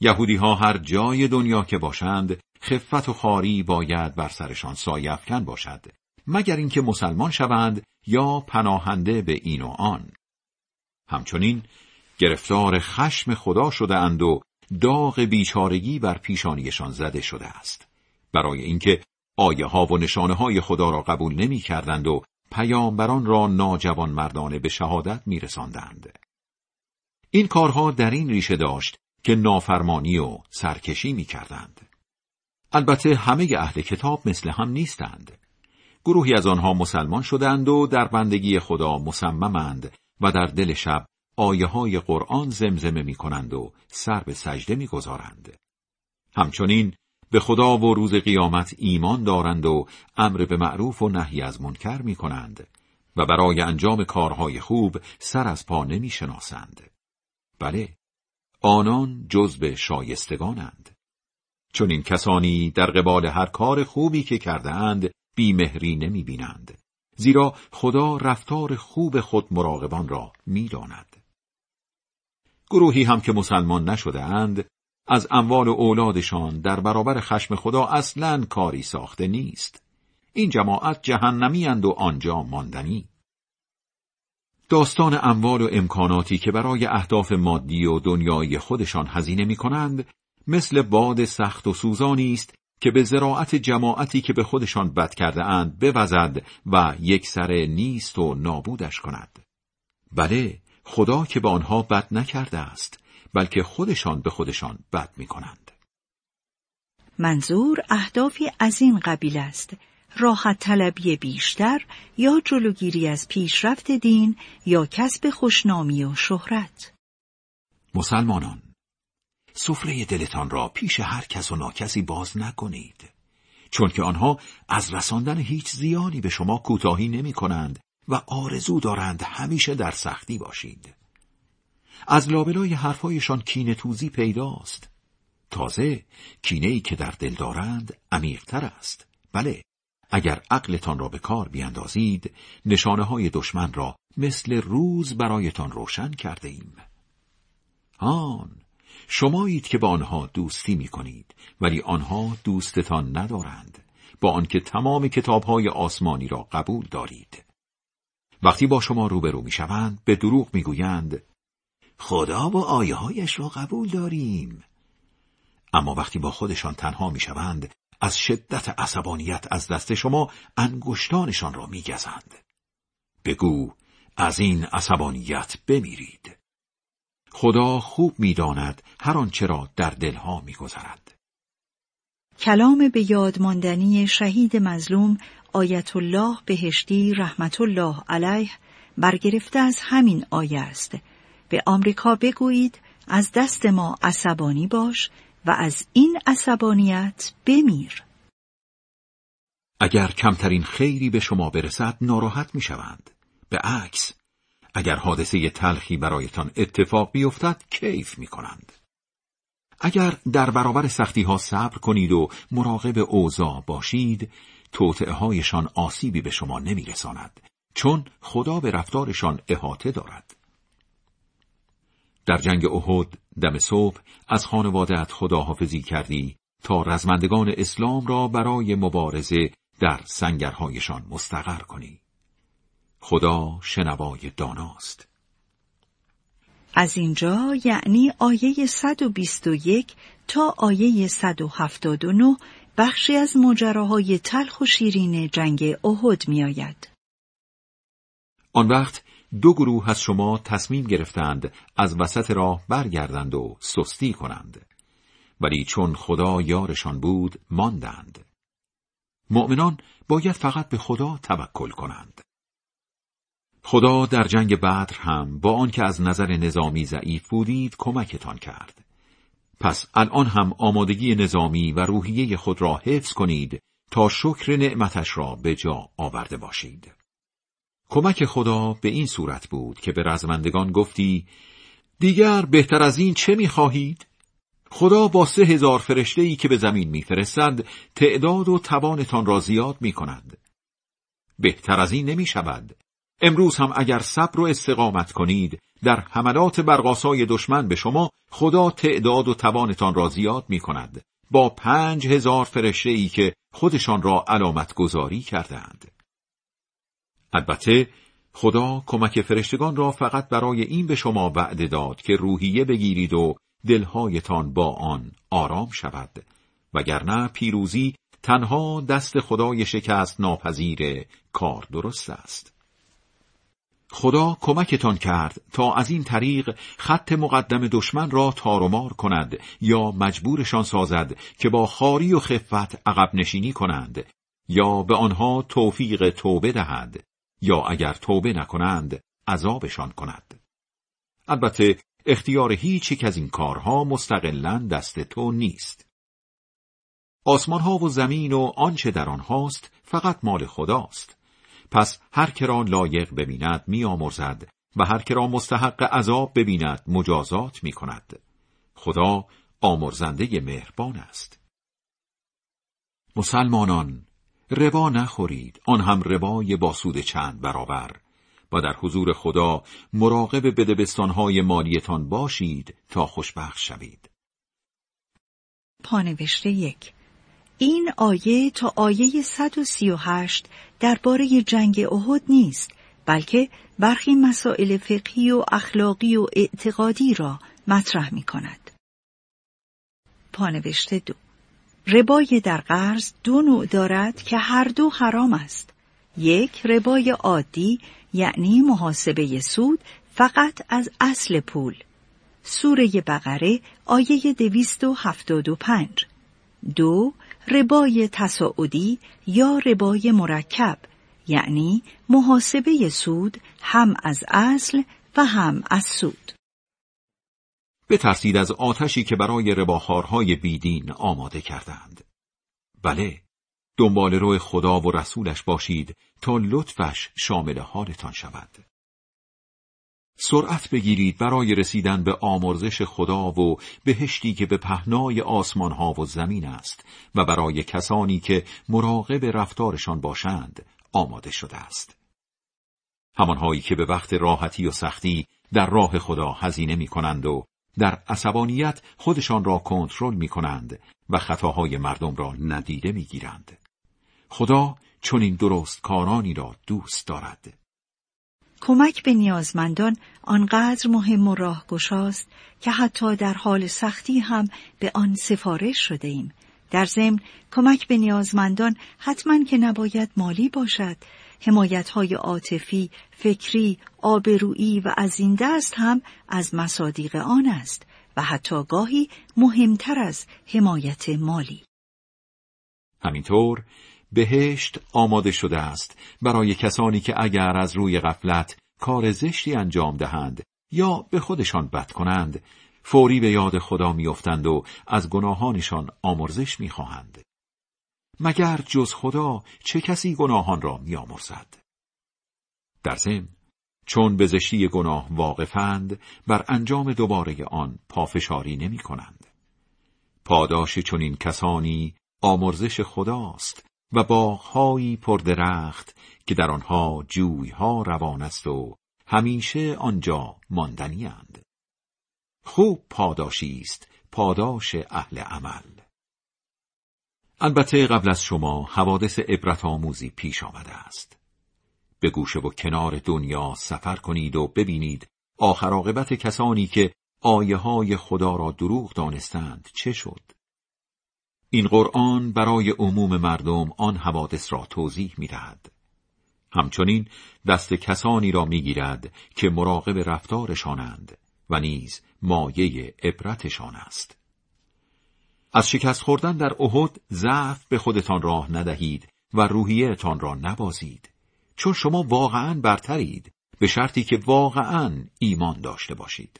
یهودی‌ها هر جای دنیا که باشند، خفت و خواری باید بر سرشان سایه‌افکن باشد، مگر اینکه مسلمان شوند یا پناهنده به این و آن. همچنین گرفتار خشم خدا شده اند و داغ بیچارگی بر پیشانیشان زده شده است، برای اینکه آیه ها و نشانه های خدا را قبول نمی کردند و پیامبران را ناجوان مردانه به شهادت می رساندند. این کارها در این ریشه داشت که نافرمانی و سرکشی می کردند. البته همه اهل کتاب مثل هم نیستند. گروهی از آنها مسلمان شدند و در بندگی خدا مصممند و در دل شب آیه های قرآن زمزمه می کنند و سر به سجده می گذارند. همچنین به خدا و روز قیامت ایمان دارند و امر به معروف و نهی از منکر می کنند و برای انجام کارهای خوب سر از پا نمی شناسند. بله، آنان جزو شایستگانند. چون این کسانی در قبال هر کار خوبی که کرده‌اند بیمهری نمی بینند، زیرا خدا رفتار خوب خود مراقبان را می داند. گروهی هم که مسلمان نشده اند، از اموال و اولادشان در برابر خشم خدا اصلاً کاری ساخته نیست. این جماعت جهنمی اند و آنجا ماندنی. داستان اموال و امکاناتی که برای اهداف مادی و دنیایی خودشان هزینه می کنند، مثل باد سخت و سوزانی است که به زراعت جماعتی که به خودشان بد کرده اند بوزد و یک سره نیست و نابودش کند. بله، خدا که به آنها بد نکرده است، بلکه خودشان به خودشان بد می کنند. منظور اهدافی از این قبیل است: راحت طلبی بیشتر یا جلوگیری از پیشرفت دین یا کسب خوشنامی و شهرت. مسلمانان، سفره دلتان را پیش هر کس و ناکسی باز نکنید، چون که آنها از رساندن هیچ زیانی به شما کوتاهی نمی کنند و آرزو دارند همیشه در سختی باشید. از لابلای حرفهایشان کینه توزی پیداست. تازه کینه‌ای که در دل دارند عمیق‌تر است. بله، اگر عقلتان را به کار بیاندازید، نشانه‌های دشمن را مثل روز برایتان روشن کرده ایم. آن شمایید که با آنها دوستی می‌کنید، ولی آنها دوستتان ندارند، با آنکه تمام کتاب‌های آسمانی را قبول دارید. وقتی با شما روبرو می‌شوند، به دروغ می‌گویند خدا و آیه‌هایش را قبول داریم. اما وقتی با خودشان تنها می‌شوند، از شدت عصبانیت از دست شما انگشتانشان را می‌گزند. بگو از این عصبانیت بمیرید. خدا خوب می‌داند هر آنچه را در دلها می‌گذرد. کلام به یاد ماندنی شهید مظلوم آیت الله بهشتی رحمت الله علیه برگرفته از همین آیه است. به آمریکا بگویید از دست ما عصبانی باش و از این عصبانیت بمیر. اگر کمترین خیری به شما برسد ناراحت می‌شوند. به عکس، اگر حادثه تلخی برایتان اتفاق بیفتد کیف می‌کنند. اگر در برابر سختی‌ها صبر کنید و مراقب اوضاع باشید، توطئه‌هایشان آسیبی به شما نمی‌رساند، چون خدا به رفتارشان احاطه دارد. در جنگ احد دم صبح از خانواده‌ات خداحافظی کردی تا رزمندگان اسلام را برای مبارزه در سنگرهایشان مستقر کنی. خدا شنوای داناست. از اینجا، یعنی آیه 121 تا آیه 179، بخشی از ماجراهای تلخ و شیرین جنگ احد می‌آید. آن وقت دو گروه از شما تصمیم گرفتند از وسط راه برگردند و سستی کنند، ولی چون خدا یارشان بود ماندند. مؤمنان باید فقط به خدا توکل کنند. خدا در جنگ بدر هم با آنکه از نظر نظامی ضعیف بودید کمکتان کرد. پس الان هم آمادگی نظامی و روحیه خود را حفظ کنید تا شکر نعمتش را به جا آورده باشید. کمک خدا به این صورت بود که به رزمندگان گفتی دیگر بهتر از این چه می‌خواهید؟ خدا با 3000 فرشته‌ای که به زمین می‌فرستد تعداد و توانتان را زیاد می‌کند. بهتر از این نمی‌شود. امروز هم اگر صبر و استقامت کنید، در حملات برقاسای دشمن به شما خدا تعداد و توانتان را زیاد می‌کند، با 5000 فرشته‌ای که خودشان را علامت گذاری کردند. البته خدا کمک فرشتگان را فقط برای این به شما وعده داد که روحیه بگیرید و دلهایتان با آن آرام شود، وگرنه پیروزی تنها دست خدای شکست ناپذیر کار درست است. خدا کمکتان کرد تا از این طریق خط مقدم دشمن را تارومار کند یا مجبورشان سازد که با خواری و خفت عقب نشینی کنند، یا به آنها توفیق توبه دهد، یا اگر توبه نکنند عذابشان کند. البته اختیار هیچ یک از این کارها مستقلاً دست تو نیست. آسمانها و زمین و آنچه در آنهاست فقط مال خداست. پس هر که را لایق ببیند می‌آمرزد و هر که را مستحق عذاب ببیند مجازات می‌کند. خدا آمرزنده مهربان است. مسلمانان، ربا نخورید، آن هم ربای با سود چند برابر، و در حضور خدا مراقب بدبستان‌های مالیتان باشید تا خوشبخت شوید. پانوشته 1. این آیه تا آیه 138 درباره جنگ احد نیست، بلکه برخی مسائل فقهی و اخلاقی و اعتقادی را مطرح می‌کند. پانوشته 2. ربای در قرض دو نوع دارد که هر دو حرام است. یک، ربای عادی، یعنی محاسبه سود فقط از اصل پول. سوره بقره آیه 275. دو، ربای تصاعدی یا ربای مرکب، یعنی محاسبه سود هم از اصل و هم از سود. بترسید از آتشی که برای رباخارهای بیدین آماده کردند. بله، دنبال روی خدا و رسولش باشید تا لطفش شامل حالتان شود. سرعت بگیرید برای رسیدن به آمرزش خدا و بهشتی که به پهنای آسمانها و زمین است و برای کسانی که مراقب رفتارشان باشند آماده شده است. همانهایی که به وقت راحتی و سختی در راه خدا هزینه می کنند و در عصبانیت خودشان را کنترل می کنند و خطاهای مردم را ندیده می گیرند. خدا چنین درست کارانی را دوست دارد. کمک به نیازمندان آنقدر مهم و راهگشاست که حتی در حال سختی هم به آن سفارش شده ایم. در ضمن کمک به نیازمندان حتما که نباید مالی باشد، حمایت‌های عاطفی، فکری، آبرویی و از این دست هم از مصادیق آن است و حتی گاهی مهمتر از حمایت مالی. همینطور بهشت آماده شده است برای کسانی که اگر از روی غفلت کار زشتی انجام دهند یا به خودشان بد کنند، فوری به یاد خدا می‌افتند و از گناهانشان آمرزش می‌خواهند. مگر جز خدا چه کسی گناهان را می‌آمرزد؟ در ضمن چون به زشتی گناه واقفند، بر انجام دوباره آن پافشاری نمی‌کنند. پاداش چنین کسانی آمرزش خداست و باغ‌هایی پردرخت که در آنها جوی‌ها روان است و همیشه آنجا ماندنی‌اند. خوب پاداشی است، پاداش اهل عمل. البته قبل از شما حوادث عبرت آموزی پیش آمده است. به گوشه و کنار دنیا سفر کنید و ببینید آخر عاقبت کسانی که آیه‌های خدا را دروغ دانستند چه شد. این قرآن برای عموم مردم آن حوادث را توضیح می‌دهد. همچنین دست کسانی را می‌گیرد که مراقب رفتارشانند و نیز مایه عبرتشان است. از شکست خوردن در احد ضعف به خودتان راه ندهید و روحیه‌تان را نبازید، چون شما واقعاً برترید، به شرطی که واقعاً ایمان داشته باشید.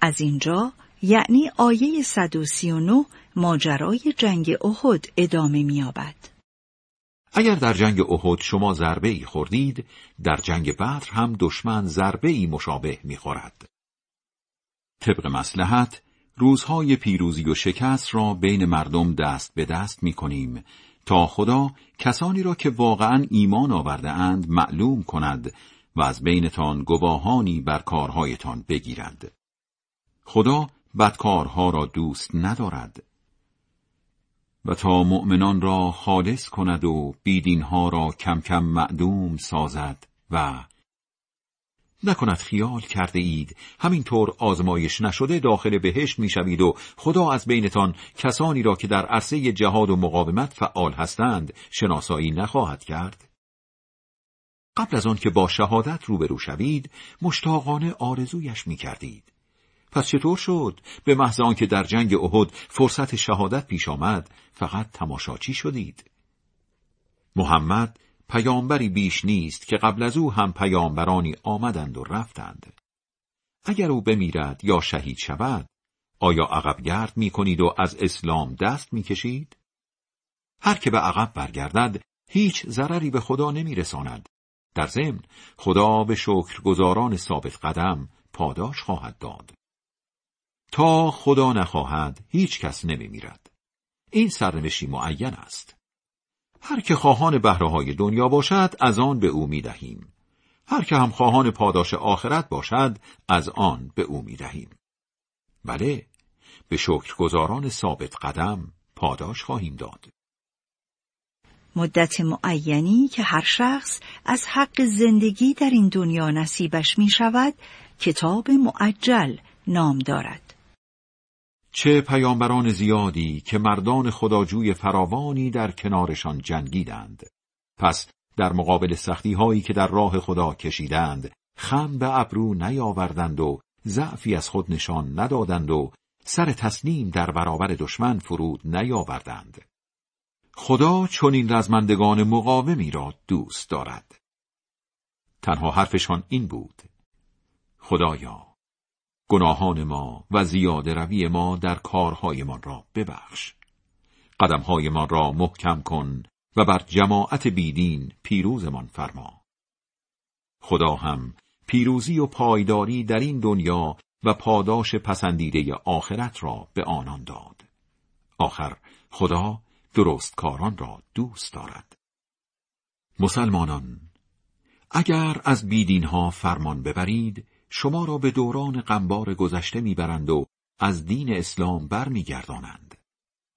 از اینجا یعنی آیه 139 ماجرای جنگ احد ادامه می‌یابد. اگر در جنگ احد شما ضربه‌ای خوردید، در جنگ بدر هم دشمن ضربه‌ای مشابه می‌خورد. طبق مصلحت روزهای پیروزی و شکست را بین مردم دست به دست می کنیم تا خدا کسانی را که واقعاً ایمان آورده اند معلوم کند و از بینتان گواهانی بر کارهایتان بگیرد. خدا بدکارها را دوست ندارد و تا مؤمنان را خالص کند و بیدینها را کم کم معدوم سازد و نکند خیال کرده اید همینطور آزمایش نشده داخل بهشت میشوید و خدا از بینتان کسانی را که در عرصه جهاد و مقاومت فعال هستند شناسایی نخواهد کرد. قبل از آن که با شهادت روبرو شوید مشتاقانه آرزویش میکردید. پس چطور شد به محض آن که در جنگ احد فرصت شهادت پیش آمد فقط تماشاچی شدید؟ محمد پیامبری بیش نیست که قبل از او هم پیامبرانی آمدند و رفتند. اگر او بمیرد یا شهید شود، آیا عقبگرد می کنید و از اسلام دست می کشید؟ هر که به عقب برگردد، هیچ ضرری به خدا نمی رساند. در ضمن، خدا به شکرگزاران ثابت قدم پاداش خواهد داد. تا خدا نخواهد، هیچ کس نمی میرد. این سرنوشتی معین است. هر که خواهان بهره‌های دنیا باشد از آن به او می‌دهیم، هر که هم خواهان پاداش آخرت باشد از آن به او می‌دهیم. بله، به شکرگزاران ثابت قدم پاداش خواهیم داد. مدت معینی که هر شخص از حق زندگی در این دنیا نصیبش می‌شود کتاب معجل نام دارد. چه پیامبران زیادی که مردان خداجوی فراوانی در کنارشان جنگیدند. پس در مقابل سختی‌هایی که در راه خدا کشیدند، خم به ابرو نیاوردند و ضعفی از خود نشان ندادند و سر تسلیم در برابر دشمن فرود نیاوردند. خدا چنین رزمندگان مقاومی را دوست دارد. تنها حرفشان این بود: خدایا، گناهان ما و زیاده روی ما در کارهایمان را ببخش. قدمهای ما را محکم کن و بر جماعت بیدین پیروزمان فرما. خدا هم پیروزی و پایداری در این دنیا و پاداش پسندیده آخرت را به آنان داد. آخر خدا درستکاران را دوست دارد. مسلمانان، اگر از بیدینها فرمان ببرید، شما را به دوران غمبار گذشته میبرند و از دین اسلام برمیگردانند.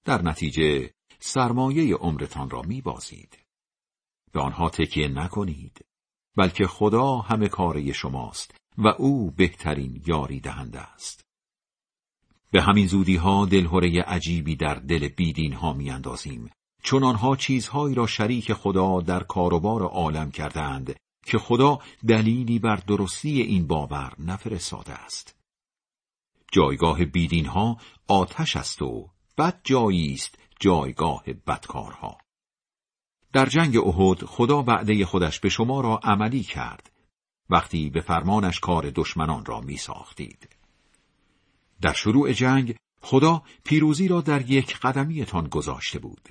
در نتیجه سرمایه عمرتان را میبازید. به آنها تکیه نکنید، بلکه خدا همه کاره شماست و او بهترین یاری دهنده است. به همین زودیها دلهره عجیبی در دل بیدینها میاندازیم، چون آنها چیزهایی را شریک خدا در کاروبار عالم کردند که خدا دلیلی بر درستی این باور نفرستاده است. جایگاه بیدینها آتش است و بد جایی است جایگاه بدکارها. در جنگ احد خدا وعده خودش به شما را عملی کرد وقتی به فرمانش کار دشمنان را می ساختید. در شروع جنگ خدا پیروزی را در یک قدمیتان گذاشته بود،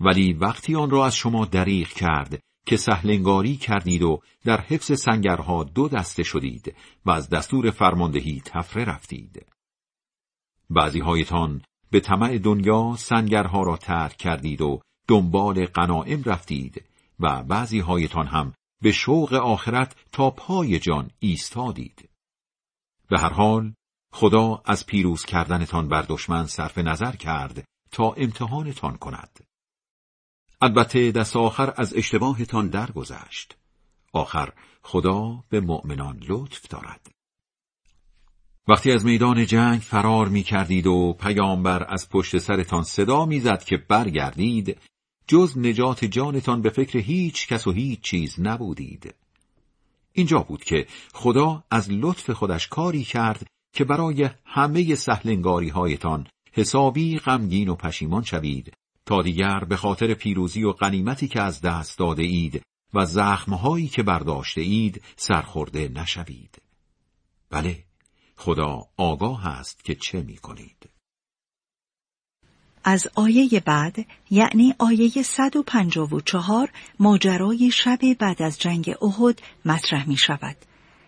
ولی وقتی آن را از شما دریغ کرد که سهلنگاری کردید و در حفظ سنگرها دو دسته شدید و از دستور فرماندهی تفره رفتید. بعضی هایتان به طمع دنیا سنگرها را ترک کردید و دنبال غنایم رفتید و بعضی هایتان هم به شوق آخرت تا پای جان ایستادید. به هر حال خدا از پیروز کردنتان بر دشمن صرف نظر کرد تا امتحانتان کند. البته دست آخر از اشتباهتان درگذشت. آخر خدا به مؤمنان لطف دارد. وقتی از میدان جنگ فرار می کردید و پیامبر از پشت سرتان صدا می زد که برگردید، جز نجات جانتان به فکر هیچ کس و هیچ چیز نبودید. اینجا بود که خدا از لطف خودش کاری کرد که برای همه سهلنگاری هایتان حسابی غمگین و پشیمان شوید تا دیگر به خاطر پیروزی و غنیمتی که از دست داده اید و زخمهایی که برداشته اید سرخورده نشوید. بله، خدا آگاه است که چه می کنید. از آیه بعد، یعنی آیه 154، ماجرای شب بعد از جنگ احد مطرح می شود.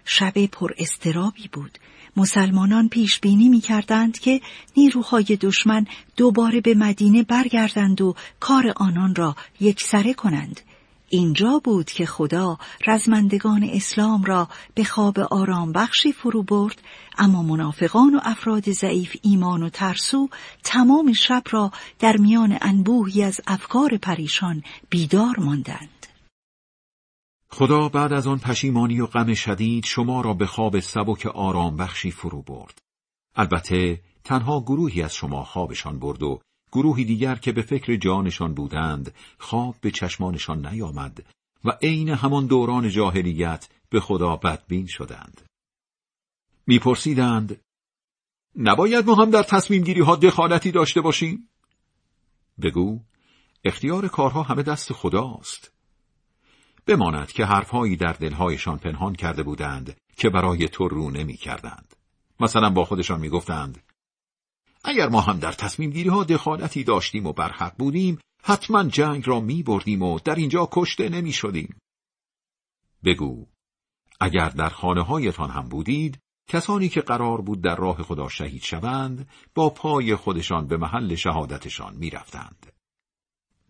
شب پر اضطرابی بود. مسلمانان پیش بینی می کردند که نیروهای دشمن دوباره به مدینه برگردند و کار آنان را یکسره کنند. اینجا بود که خدا رزمندگان اسلام را به خواب آرام بخشی فرو برد، اما منافقان و افراد ضعیف ایمان و ترسو تمام شب را در میان انبوهی از افکار پریشان بیدار ماندند. خدا بعد از آن پشیمانی و غم شدید شما را به خواب سبک آرام بخشی فرو برد. البته تنها گروهی از شما خوابشان برد و گروهی دیگر که به فکر جانشان بودند خواب به چشمانشان نیامد و عین همان دوران جاهلیت به خدا بدبین شدند. میپرسیدند نباید ما هم در تصمیم گیری ها دخالتی داشته باشیم؟ بگو اختیار کارها همه دست خداست. بماند که حرفهایی در دلهایشان پنهان کرده بودند که برای تو رو نمی کردند. مثلا با خودشان می گفتند اگر ما هم در تصمیم گیری ها دخالتی داشتیم و برحق بودیم، حتما جنگ را می بردیم و در اینجا کشته نمی شدیم. بگو اگر در خانه هایتان هم بودید، کسانی که قرار بود در راه خدا شهید شوند با پای خودشان به محل شهادتشان می رفتند.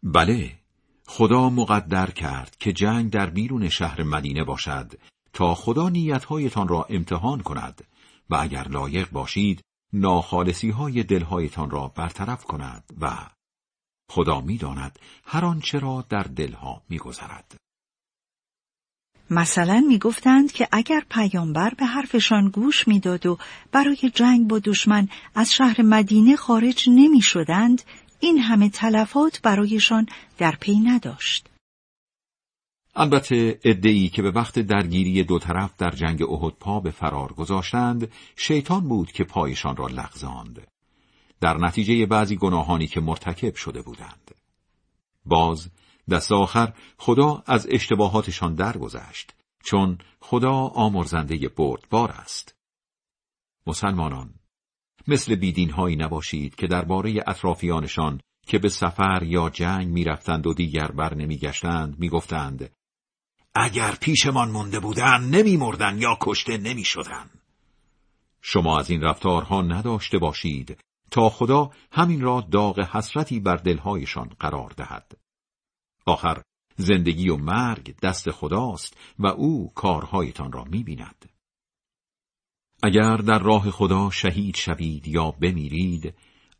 بله، خدا مقدر کرد که جنگ در بیرون شهر مدینه باشد تا خدا نیتهایتان را امتحان کند و اگر لایق باشید ناخالصی‌های دلهایتان را برطرف کند و خدا می‌داند هر آنچه را در دلها می‌گذرد. مثلا می‌گفتند که اگر پیامبر به حرفشان گوش می‌داد و برای جنگ با دشمن از شهر مدینه خارج نمی‌شدند، این همه تلفات برایشان در پی نداشت. البته عده‌ای که به وقت درگیری دو طرف در جنگ احد پا به فرار گذاشتند، شیطان بود که پایشان را لغزاند، در نتیجه بعضی گناهانی که مرتکب شده بودند. باز دست آخر خدا از اشتباهاتشان درگذشت، چون خدا آمرزنده بردبار است. مسلمانان، مثل بیدین هایی نباشید که درباره اطرافیانشان که به سفر یا جنگ می رفتند و دیگر بر نمی گشتند می گفتند اگر پیشمان مونده بودند نمی مردن یا کشته نمی شدن. شما از این رفتارها نداشته باشید تا خدا همین را داغ حسرتی بر دلهایشان قرار دهد. آخر زندگی و مرگ دست خداست و او کارهایتان را می بیند. اگر در راه خدا شهید شوید یا بمیرید،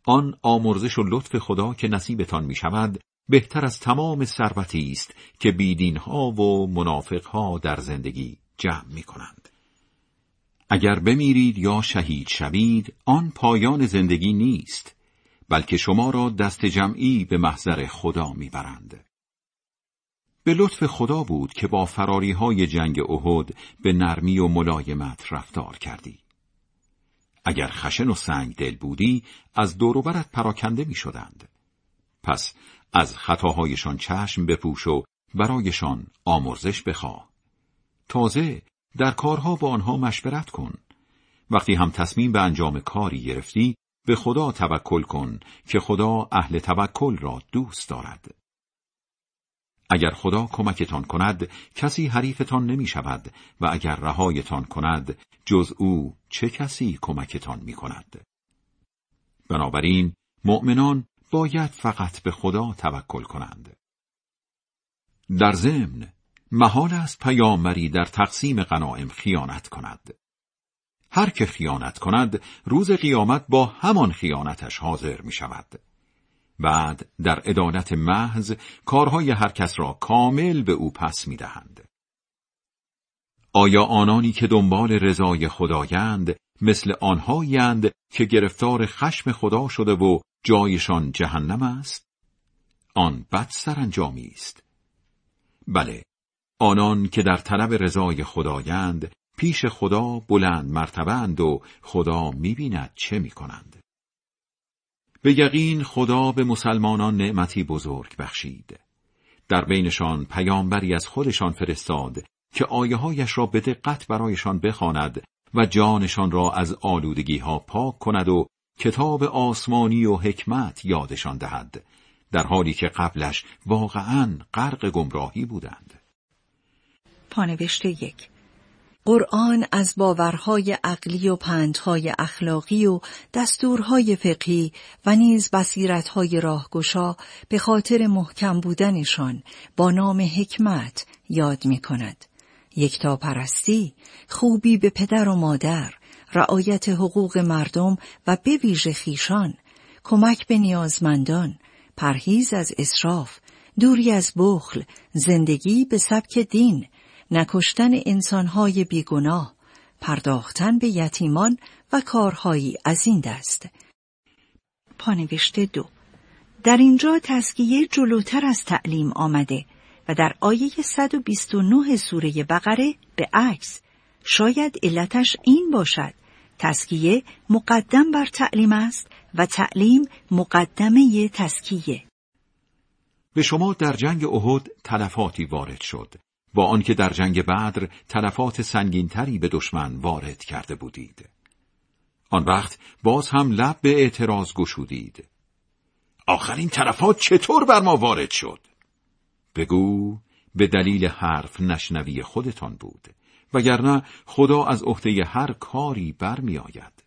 آن آمرزش و لطف خدا که نصیبتان می شود بهتر از تمام ثروتی است که بیدینها و منافقها در زندگی جمع می کنند. اگر بمیرید یا شهید شوید، آن پایان زندگی نیست، بلکه شما را دست جمعی به محضر خدا می برند. به لطف خدا بود که با فراریهای جنگ احد به نرمی و ملایمت رفتار کردی. اگر خشن و سنگ دل بودی، از دوروبرت پراکنده می شدند. پس از خطاهایشان چشم بپوش و برایشان آمرزش بخواه. تازه در کارها با آنها مشورت کن. وقتی هم تصمیم به انجام کاری گرفتی، به خدا توکل کن که خدا اهل توکل را دوست دارد. اگر خدا کمکتان کند، کسی حریفتان نمی شود و اگر رهایتان کند، جز او چه کسی کمکتان می کند؟ بنابراین مؤمنان باید فقط به خدا توکل کنند. در ضمن، محال است پیامبری در تقسیم غنایم خیانت کند. هر که خیانت کند، روز قیامت با همان خیانتش حاضر می شود. بعد در عدالت محض کارهای هر کس را کامل به او پس می دهند. آیا آنانی که دنبال رضای خدایند مثل آنهایند که گرفتار خشم خدا شده و جایشان جهنم است؟ آن بد سرانجامی است. بله، آنان که در طلب رضای خدایند پیش خدا بلند مرتبه اند و خدا می بیند چه می کنند. به یقین خدا به مسلمانان نعمتی بزرگ بخشید. در بینشان پیامبری از خودشان فرستاد که آیه‌هایش را به دقت برایشان بخواند و جانشان را از آلودگی‌ها پاک کند و کتاب آسمانی و حکمت یادشان دهد، در حالی که قبلش واقعاً غرق گمراهی بودند. پانوشت 1. قرآن از باورهای عقلی و پندهای اخلاقی و دستورهای فقهی و نیز بصیرتهای راهگشا به خاطر محکم بودنشان با نام حکمت یاد می کند. یکتاپرستی، خوبی به پدر و مادر، رعایت حقوق مردم و به ویژه خویشان، کمک به نیازمندان، پرهیز از اسراف، دوری از بخل، زندگی به سبک دین، نکشتن انسانهای بیگناه، پرداختن به یتیمان و کارهایی از این دست. پانوشته 2. در اینجا تزکیه جلوتر از تعلیم آمده و در آیه 129 سوره بقره به عکس، شاید علتش این باشد. تزکیه مقدم بر تعلیم است و تعلیم مقدمه تزکیه. به شما در جنگ احد تلفاتی وارد شد، با آنکه در جنگ بدر تلفات سنگینتری به دشمن وارد کرده بودید. آن وقت باز هم لب به اعتراض گشودید. آخرین تلفات چطور بر ما وارد شد؟ بگو به دلیل حرف نشنوی خودتان بود، وگرنه خدا از عهده هر کاری برمی آید.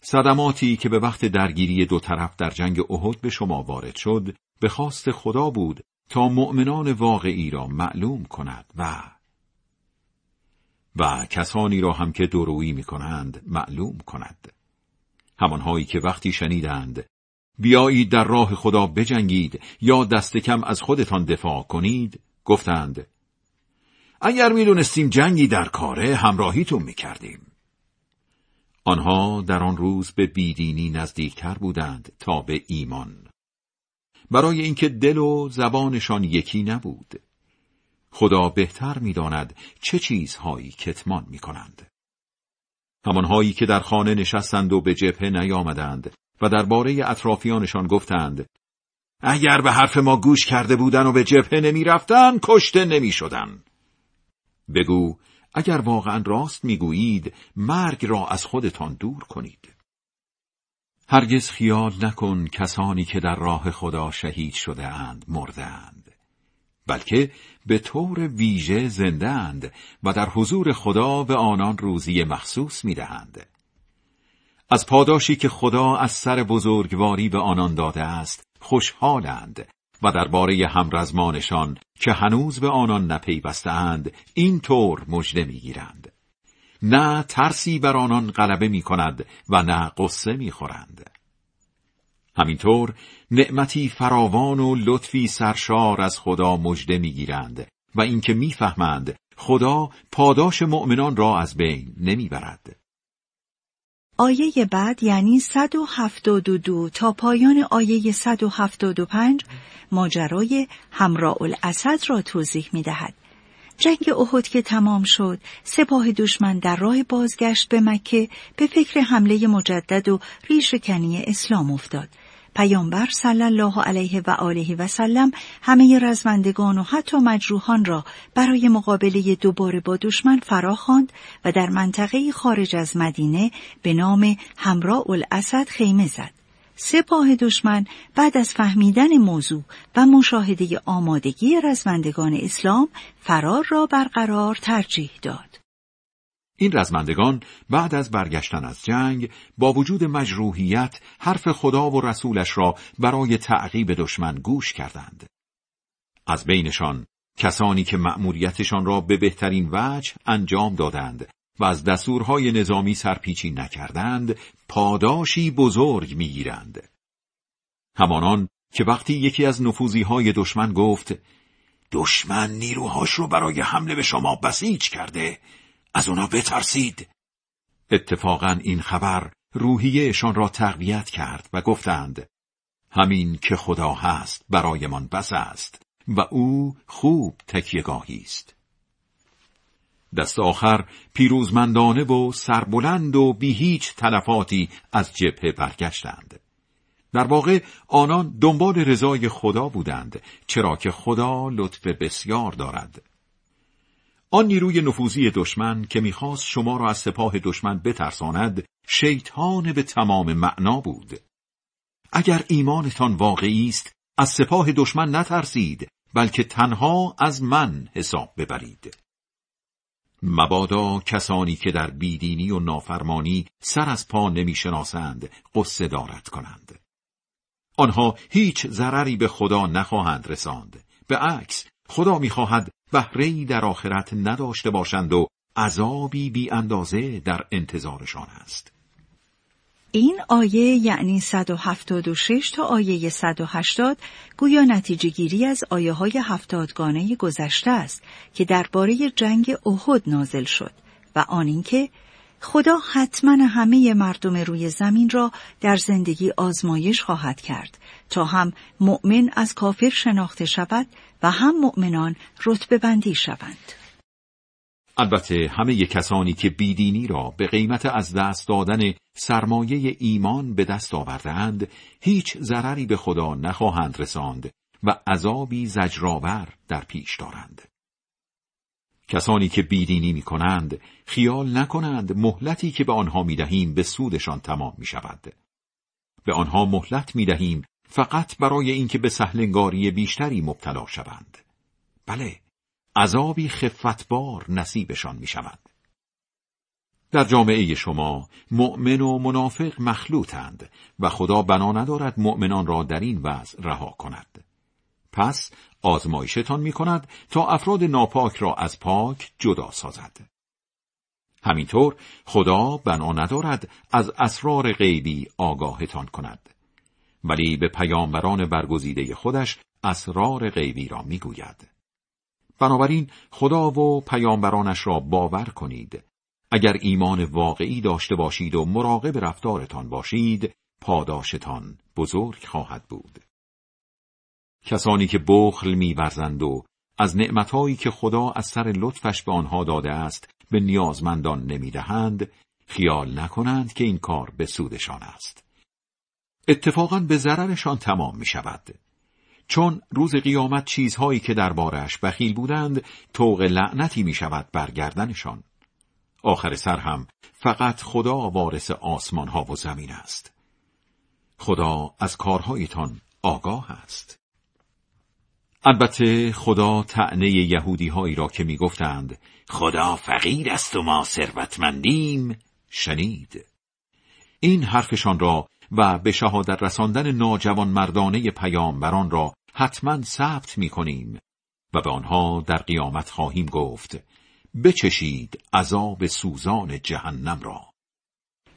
صدماتی که به وقت درگیری دو طرف در جنگ احد به شما وارد شد، به خواست خدا بود تا مؤمنان واقعی را معلوم کند و کسانی را هم که دورویی می کنند معلوم کند. همانهایی که وقتی شنیدند بیایید در راه خدا بجنگید یا دست کم از خودتان دفاع کنید، گفتند اگر می دونستیم جنگی در کاره همراهیتون می کردیم. آنها در آن روز به بیدینی نزدیکتر بودند تا به ایمان، برای اینکه دل و زبانشان یکی نبود. خدا بهتر می‌داند چه چیزهایی کتمان می‌کنند. همانهایی که در خانه نشستند و به جبهه نیامدند و درباره اطرافیانشان گفتند اگر به حرف ما گوش کرده بودند و به جبهه نمی‌رفتند کشته نمی‌شدند. بگو اگر واقعا راست میگویید مرگ را از خودتان دور کنید. هرگز خیال نکن کسانی که در راه خدا شهید شده اند مردند، بلکه به طور ویژه زنده اند و در حضور خدا به آنان روزی مخصوص میدهند. از پاداشی که خدا از سر بزرگواری به آنان داده است خوشحالند و درباره همرزمانشان که هنوز به آنان نپیوسته‌اند این طور مژده میگیرند: نه ترسی بر آنان غلبه میکند و نه قصه میخورند. همینطور نعمتی فراوان و لطفی سرشار از خدا مژده میگیرند و اینکه میفهمند خدا پاداش مؤمنان را از بین نمیبرد. آیه بعد یعنی 172 تا پایان آیه 175 ماجرای حمراء الاسد را توضیح می‌دهد. جنگ احد که تمام شد، سپاه دشمن در راه بازگشت به مکه به فکر حمله مجدد و ریشه‌کنی اسلام افتاد. پیامبر صلی الله علیه و آله و سلم همه رزمندگان و حتی مجروحان را برای مقابله دوباره با دشمن فراخواند و در منطقه خارج از مدینه به نام حمراء الاسد خیمه زد. سپاه دشمن بعد از فهمیدن موضوع و مشاهده آمادگی رزمندگان اسلام فرار را برقرار ترجیح داد. این رزمندگان بعد از برگشتن از جنگ با وجود مجروحیت حرف خدا و رسولش را برای تعقیب دشمن گوش کردند. از بینشان کسانی که مأموریتشان را به بهترین وجه انجام دادند و از دستورهای نظامی سرپیچی نکردند پاداشی بزرگ می‌گیرند. همانان که وقتی یکی از نفوذی‌های دشمن گفت دشمن نیروهاش رو برای حمله به شما بسیج کرده، از اونا بترسید، اتفاقاً این خبر روحیه‌شان را تقویت کرد و گفتند همین که خدا هست برایمان بس است و او خوب تکیه‌گاهی است. دست آخر پیروزمندانه و سربلند و بی هیچ تلفاتی از جبهه برگشتند. در واقع آنان دنبال رضای خدا بودند، چرا که خدا لطف بسیار دارد. آن نیروی نفوذی دشمن که می‌خواست شما را از سپاه دشمن بترساند، شیطان به تمام معنا بود. اگر ایمانتان واقعی است، از سپاه دشمن نترسید، بلکه تنها از من حساب ببرید. مبادا کسانی که در بیدینی و نافرمانی سر از پا نمی‌شناسند، قصه دارد کنند. آنها هیچ ضرری به خدا نخواهند رساند. به عکس، خدا می‌خواهد بهره‌ای در آخرت نداشته باشند و عذابی بی اندازه در انتظارشان است. این آیه یعنی 176 تا آیه 180 گویا نتیجه گیری از آیه های 70 گانه گذشته است که درباره جنگ احد نازل شد و آن این که خدا حتما همه مردم روی زمین را در زندگی آزمایش خواهد کرد تا هم مؤمن از کافر شناخته شود و هم مؤمنان رتبه بندی شوند. البته همه کسانی که بیدینی را به قیمت از دست دادن سرمایه ایمان به دست آوردند، هیچ ضرری به خدا نخواهند رساند و عذابی زجرآور در پیش دارند. کسانی که بیدینی می کنند، خیال نکنند مهلتی که به آنها می دهیم به سودشان تمام می شود. به آنها مهلت می دهیم فقط برای اینکه به سهلنگاری بیشتری مبتلا شوند. بله، عذابی خفتبار نصیبشان می شود. در جامعه شما، مؤمن و منافق مخلوطند و خدا بنا ندارد مؤمنان را در این وضع رها کند. پس آزمایشتان می کند تا افراد ناپاک را از پاک جدا سازد. همینطور خدا بنا ندارد از اسرار غیبی آگاهتان کند، ولی به پیامبران برگزیده خودش اسرار غیبی را می گوید. بنابراین خدا و پیامبرانش را باور کنید. اگر ایمان واقعی داشته باشید و مراقب رفتارتان باشید، پاداشتان بزرگ خواهد بود. کسانی که بخل می‌ورزند و از نعمت‌هایی که خدا از سر لطفش به آنها داده است به نیازمندان نمی‌دهند، خیال نکنند که این کار به سودشان است. اتفاقاً به ضررشان تمام می‌شود. چون روز قیامت چیزهایی که درباره‌اش بخیل بودند طوق لعنتی می شود برگردنشان. آخر سر هم فقط خدا وارث آسمان ها و زمین است. خدا از کارهایتان آگاه است. البته خدا طعنه یهودی هایی را که می گفتند خدا فقیر است و ما ثروتمندیم شنید. این حرفشان را و به شهادت رساندن ناجوانمردانه پیامبران را حتما ثبت می کنیم و به آنها در قیامت خواهیم گفت بچشید عذاب سوزان جهنم را.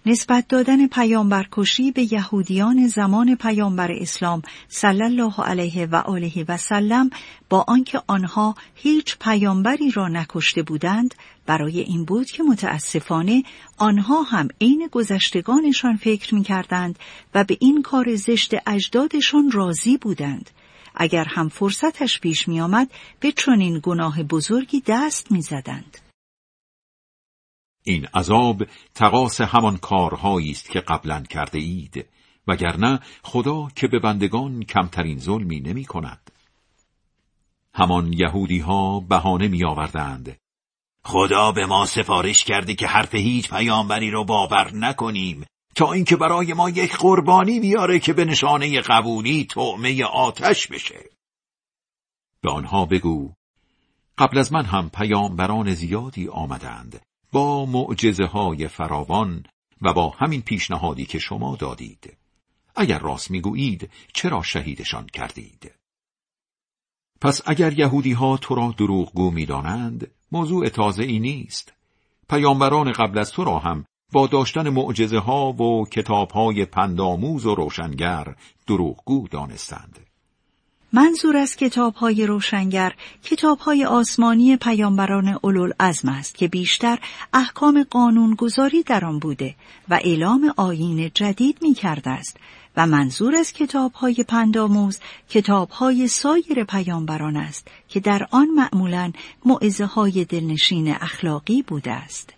نسبت دادن پیامبرکشی به یهودیان زمان پیامبر اسلام صلی الله علیه و آله و سلم با آنکه آنها هیچ پیامبری را نکشته بودند برای این بود که متاسفانه آنها هم عین گذشتگانشان فکر می‌کردند و به این کار زشت اجدادشان راضی بودند. اگر هم فرصتش پیش می‌آمد به چنین گناه بزرگی دست می‌زدند. این عذاب تقاص همان کارهایی است که قبلا کرده اید، وگرنه خدا که به بندگان کمترین ظلمی نمی کند. همان یهودی ها بهانه می آوردند. خدا به ما سفارش کرده که حرف هیچ پیامبری را باور نکنیم تا اینکه برای ما یک قربانی بیاره که به نشانه قبولی طعمه آتش بشه. به آنها بگو قبل از من هم پیامبران زیادی آمدند با معجزه‌های فراوان و با همین پیشنهادی که شما دادید. اگر راست می‌گویید چرا شهیدشان کردید؟ پس اگر یهودی‌ها تو را دروغگو می‌دانند موضوع تازه‌ای نیست. پیامبران قبل از تو را هم با داشتن معجزه‌ها و کتاب‌های پندآموز و روشنگر دروغگو دانستند. منظور از کتاب‌های روشنگر کتاب‌های آسمانی پیامبران اولوالعزم است که بیشتر احکام قانونگذاری در آن بوده و اعلام آیین جدید می‌کرده است و منظور از کتاب‌های پندآموز کتاب‌های سایر پیامبران است که در آن معمولاً موعظه‌های دلنشین اخلاقی بوده است.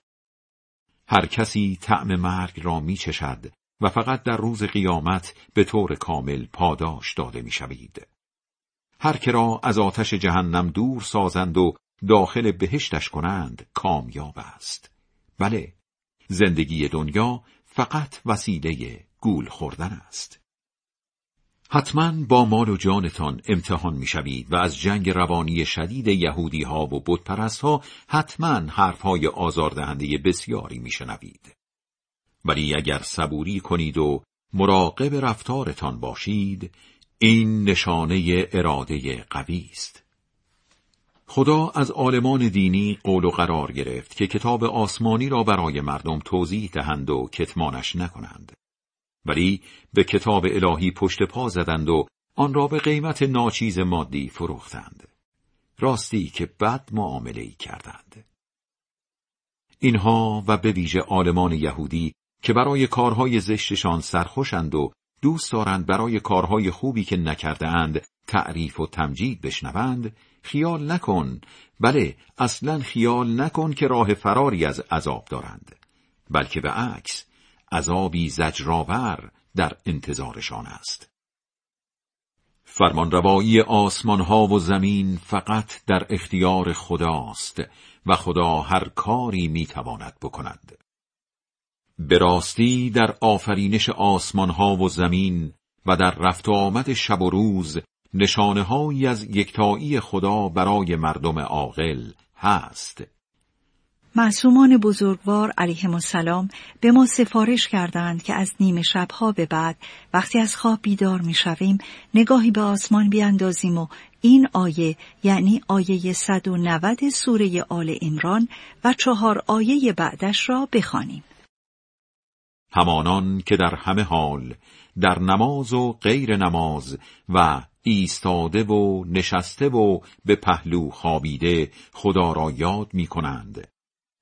هر کسی طعم مرگ را می‌چشد و فقط در روز قیامت به طور کامل پاداش داده می‌شوید. هر که را از آتش جهنم دور سازند و داخل بهشتش کنند کامیاب است. بله، زندگی دنیا فقط وسیله گول خوردن است. حتما با مال و جانتان امتحان می شوید و از جنگ روانی شدید یهودی ها و بتپرست ها حتما حرف های آزاردهنده بسیاری می شنوید. ولی اگر صبوری کنید و مراقب رفتارتان باشید، این نشانه اراده قوی است. خدا از عالمان دینی قول و قرار گرفت که کتاب آسمانی را برای مردم توضیح دهند و کتمانش نکنند. ولی به کتاب الهی پشت پا زدند و آن را به قیمت ناچیز مادی فروختند. راستی که بد معامله‌ای کردند. اینها و به ویژه عالمان یهودی که برای کارهای زشتشان سرخوشند و دوست دارند برای کارهای خوبی که نکرده اند تعریف و تمجید بشنوند، خیال نکن، بله اصلا خیال نکن که راه فراری از عذاب دارند، بلکه به عکس عذابی زجرآور در انتظارشان است. فرمانروایی آسمانها و زمین فقط در اختیار خداست و خدا هر کاری میتواند بکند. به راستی در آفرینش آسمانها و زمین و در رفت و آمد شب و روز نشانه‌هایی از یکتایی خدا برای مردم عاقل هست. معصومان بزرگوار علیهم السلام به ما سفارش کردند که از نیمه شبها به بعد وقتی از خواب بیدار می‌شویم نگاهی به آسمان بیاندازیم و این آیه یعنی آیه 190 سوره آل عمران و 4 آیه بعدش را بخوانیم. همانان که در همه حال در نماز و غیر نماز و ایستاده و نشسته و به پهلو خوابیده خدا را یاد می کنند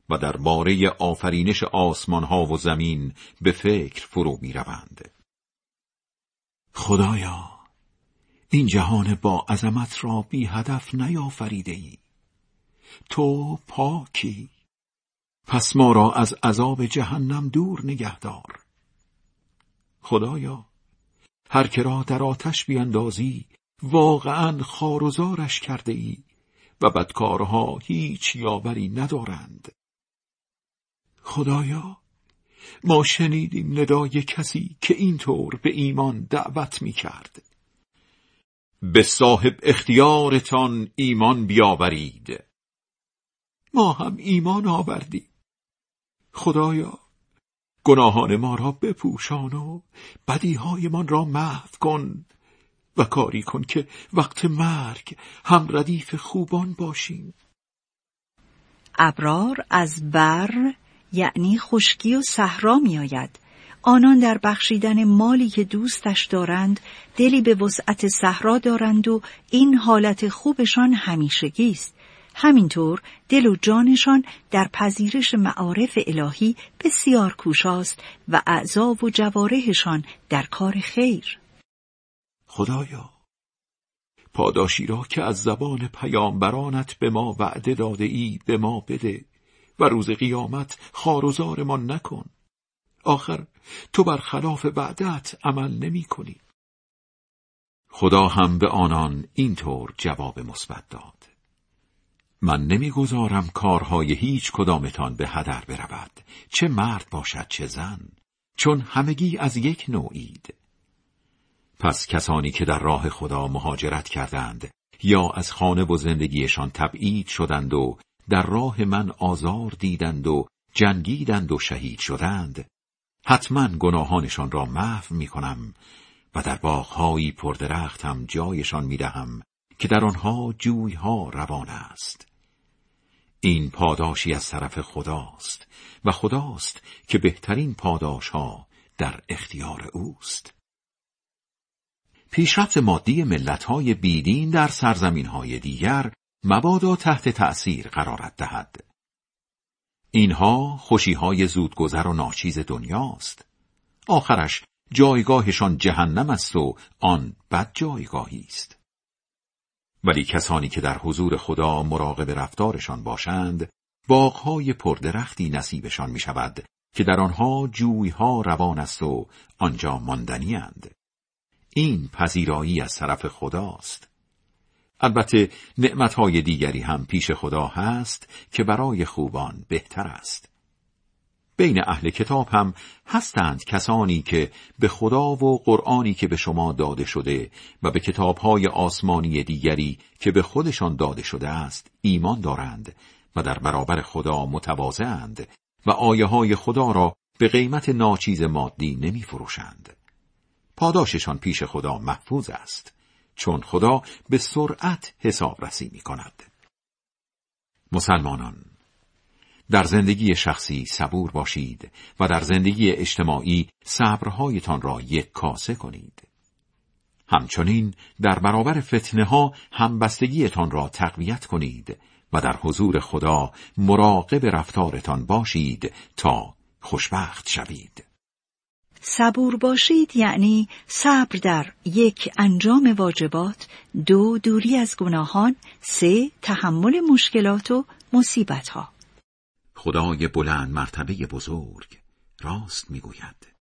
و درباره آفرینش آسمانها و زمین به فکر فرو می روند. خدایا، این جهان با عظمت را بی هدف نیافریده ای. تو پاکی، پس ما را از عذاب جهنم دور نگهدار. خدایا، هر که را در آتش بیاندازی واقعا خاروزارش کرده ای و بدکارها هیچ یاوری ندارند. خدایا، ما شنیدیم ندای کسی که اینطور به ایمان دعوت می کرد. به صاحب اختیارتان ایمان بیاورید. ما هم ایمان آوردیم. خدایا، گناهان ما را بپوشان و بدیهایمان را محو کن و کاری کن که وقت مرگ هم ردیف خوبان باشیم. ابرار از بر یعنی خشکی و صحرا می آید. آنان در بخشیدن مالی که دوستش دارند دلی به وسعت صحرا دارند و این حالت خوبشان همیشگی است. همینطور دل و جانشان در پذیرش معارف الهی بسیار کوشاست و اعضا و جوارحشان در کار خیر. خدایا، پاداشی را که از زبان پیامبرانت به ما وعده داده ای به ما بده و روز قیامت خاروزار ما نکن. آخر تو برخلاف وعدت عمل نمی کنی. خدا هم به آنان اینطور جواب مثبت داد. من نمیگذارم کارهای هیچ کدامتان به هدر برود، چه مرد باشد چه زن، چون همگی از یک نوعید. پس کسانی که در راه خدا مهاجرت کردند یا از خانه و زندگیشان تبعید شدند و در راه من آزار دیدند و جنگیدند و شهید شدند، حتما گناهانشان را محو می کنم و در باغ‌هایی پردرخت هم جایشان می دهم که در آنها جویها روان است. این پاداشی از طرف خداست و خداست که بهترین پاداشها در اختیار اوست. پیشرفت مادی ملت‌های بیدین در سرزمین‌های دیگر مبادا تحت تأثیر قرارت دهد. اینها خوشی‌های زودگذر و ناچیز دنیاست. آخرش جایگاهشان جهنم است و آن بد جایگاهی است. ولی کسانی که در حضور خدا مراقب رفتارشان باشند، باغ‌های پردرختی نصیبشان می‌شود که در آنها جوی‌ها روان است و آنجا ماندنی‌اند. این پذیرایی از طرف خداست. البته نعمت‌های دیگری هم پیش خدا هست که برای خوبان بهتر است. بین اهل کتاب هم هستند کسانی که به خدا و قرآنی که به شما داده شده و به کتاب‌های آسمانی دیگری که به خودشان داده شده است ایمان دارند و در برابر خدا متواضع‌اند و آیه‌های خدا را به قیمت ناچیز مادی نمی‌فروشند. پاداششان پیش خدا محفوظ است، چون خدا به سرعت حسابرسی می‌کند. مسلمانان، در زندگی شخصی صبور باشید و در زندگی اجتماعی صبرهایتان را یک کاسه کنید. همچنین در برابر فتنه‌ها همبستگیتان را تقویت کنید و در حضور خدا مراقب رفتارتان باشید تا خوشبخت شوید. صبور باشید یعنی صبر در 1 انجام واجبات، 2 دوری از گناهان، 3 تحمل مشکلات و مصیبت‌ها. خدای بلند مرتبه بزرگ راست می‌گوید.